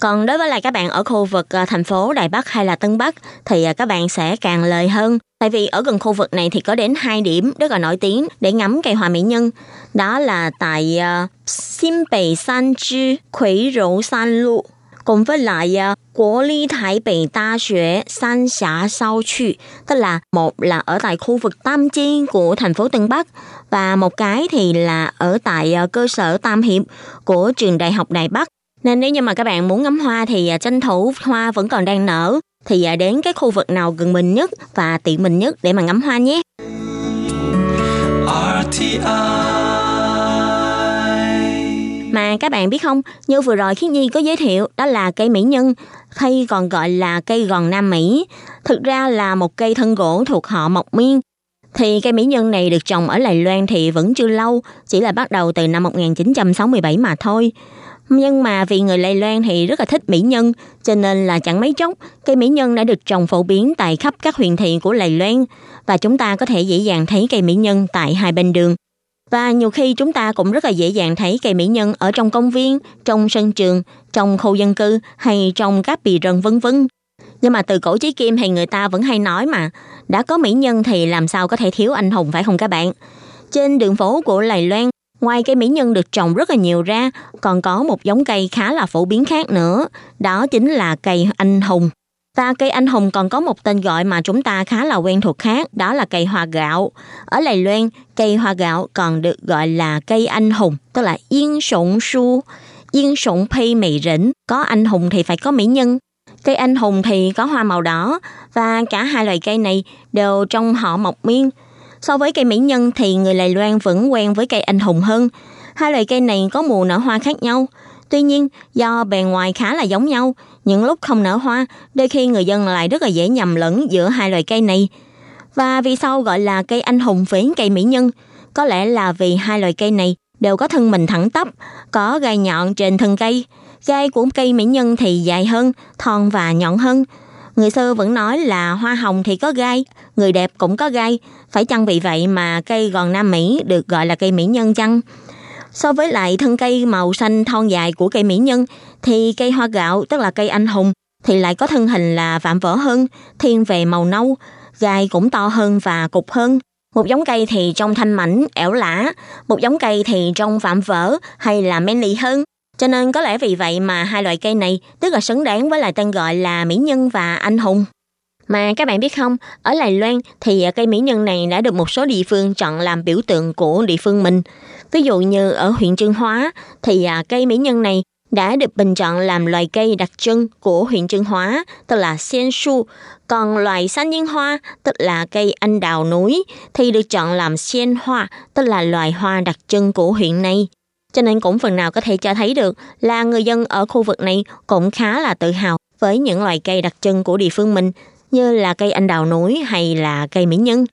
Còn đối với lại các bạn ở khu vực thành phố Đài Bắc hay là Tân Bắc thì các bạn sẽ càng lời hơn. Tại vì ở gần khu vực này thì có đến hai điểm rất là nổi tiếng để ngắm cây hoa mỹ nhân. Đó là tại uh, Xin Bày San Chư Khuỷ Rũ San Lu cùng với lại uh, Quốc Lý Thái Bình Đa Xuế San Xá Sao Chư. Tức là một là ở tại khu vực Tam Chi của thành phố Tân Bắc và một cái thì là ở tại uh, cơ sở Tam Hiệp của trường Đại học Đài Bắc. Nên nếu như mà các bạn muốn ngắm hoa thì tranh thủ hoa vẫn còn đang nở thì đến cái khu vực nào gần mình nhất và tiện mình nhất để mà ngắm hoa nhé. rờ tê i Mà các bạn biết không, như vừa rồi Khiết Nhi có giới thiệu đó là cây mỹ nhân hay còn gọi là cây gòn Nam Mỹ. Thực ra là một cây thân gỗ thuộc họ Mộc Miên. Thì cây mỹ nhân này được trồng ở Đài Loan thì vẫn chưa lâu, chỉ là bắt đầu từ năm một nghìn chín trăm sáu mươi bảy mà thôi. Nhưng mà vì người Đài Loan thì rất là thích mỹ nhân, cho nên là chẳng mấy chốc cây mỹ nhân đã được trồng phổ biến tại khắp các huyện thị của Đài Loan và chúng ta có thể dễ dàng thấy cây mỹ nhân tại hai bên đường. Và nhiều khi chúng ta cũng rất là dễ dàng thấy cây mỹ nhân ở trong công viên, trong sân trường, trong khu dân cư hay trong các bì rừng vân vân. Nhưng mà từ cổ chí kim thì người ta vẫn hay nói mà, đã có mỹ nhân thì làm sao có thể thiếu anh hùng phải không các bạn? Trên đường phố của Đài Loan, ngoài cây mỹ nhân được trồng rất là nhiều ra, còn có một giống cây khá là phổ biến khác nữa, đó chính là cây anh hùng. Và cây anh hùng còn có một tên gọi mà chúng ta khá là quen thuộc khác, đó là cây hoa gạo. Ở Đài Loan, cây hoa gạo còn được gọi là cây anh hùng, tức là yên sủng su, yên sủng phi mỹ rỉnh, có anh hùng thì phải có mỹ nhân. Cây anh hùng thì có hoa màu đỏ, và cả hai loại cây này đều trong họ Mộc Miên. So với cây mỹ nhân thì người Đài Loan vẫn quen với cây anh hùng hơn. Hai loại cây này có mùa nở hoa khác nhau. Tuy nhiên, do bề ngoài khá là giống nhau, những lúc không nở hoa, đôi khi người dân lại rất là dễ nhầm lẫn giữa hai loại cây này. Và vì sao gọi là cây anh hùng với cây mỹ nhân? Có lẽ là vì hai loại cây này đều có thân mình thẳng tắp, có gai nhọn trên thân cây. Gai của cây mỹ nhân thì dài hơn, thon và nhọn hơn. Người xưa vẫn nói là hoa hồng thì có gai, người đẹp cũng có gai. Phải chăng vì vậy mà cây gòn Nam Mỹ được gọi là cây mỹ nhân chăng? So với lại thân cây màu xanh thon dài của cây mỹ nhân, thì cây hoa gạo, tức là cây anh hùng, thì lại có thân hình là vạm vỡ hơn, thiên về màu nâu, gai cũng to hơn và cục hơn. Một giống cây thì trông thanh mảnh, ẻo lả, một giống cây thì trông vạm vỡ hay là manly hơn. Cho nên có lẽ vì vậy mà hai loại cây này tức là xứng đáng với lại tên gọi là mỹ nhân và anh hùng. Mà các bạn biết không, ở Đài Loan thì cây mỹ nhân này đã được một số địa phương chọn làm biểu tượng của địa phương mình. Ví dụ như ở huyện Chương Hóa thì cây mỹ nhân này đã được bình chọn làm loài cây đặc trưng của huyện Chương Hóa, tức là sen su. Còn loài san nhiên hoa, tức là cây anh đào núi, thì được chọn làm sen hoa, tức là loài hoa đặc trưng của huyện này. Cho nên cũng phần nào có thể cho thấy được là người dân ở khu vực này cũng khá là tự hào với những loài cây đặc trưng của địa phương mình, như là cây anh đào núi hay là cây mỹ nhân.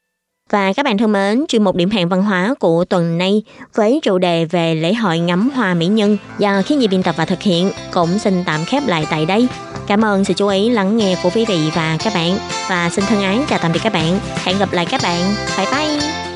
Và các bạn thân mến, chuyên mục Điểm hẹn văn hóa của tuần nay với chủ đề về lễ hội ngắm hoa mỹ nhân do Khiết Nhi biên tập và thực hiện cũng xin tạm khép lại tại đây. Cảm ơn sự chú ý lắng nghe của quý vị và các bạn. Và xin thân ái chào tạm biệt các bạn. Hẹn gặp lại các bạn. Bye bye!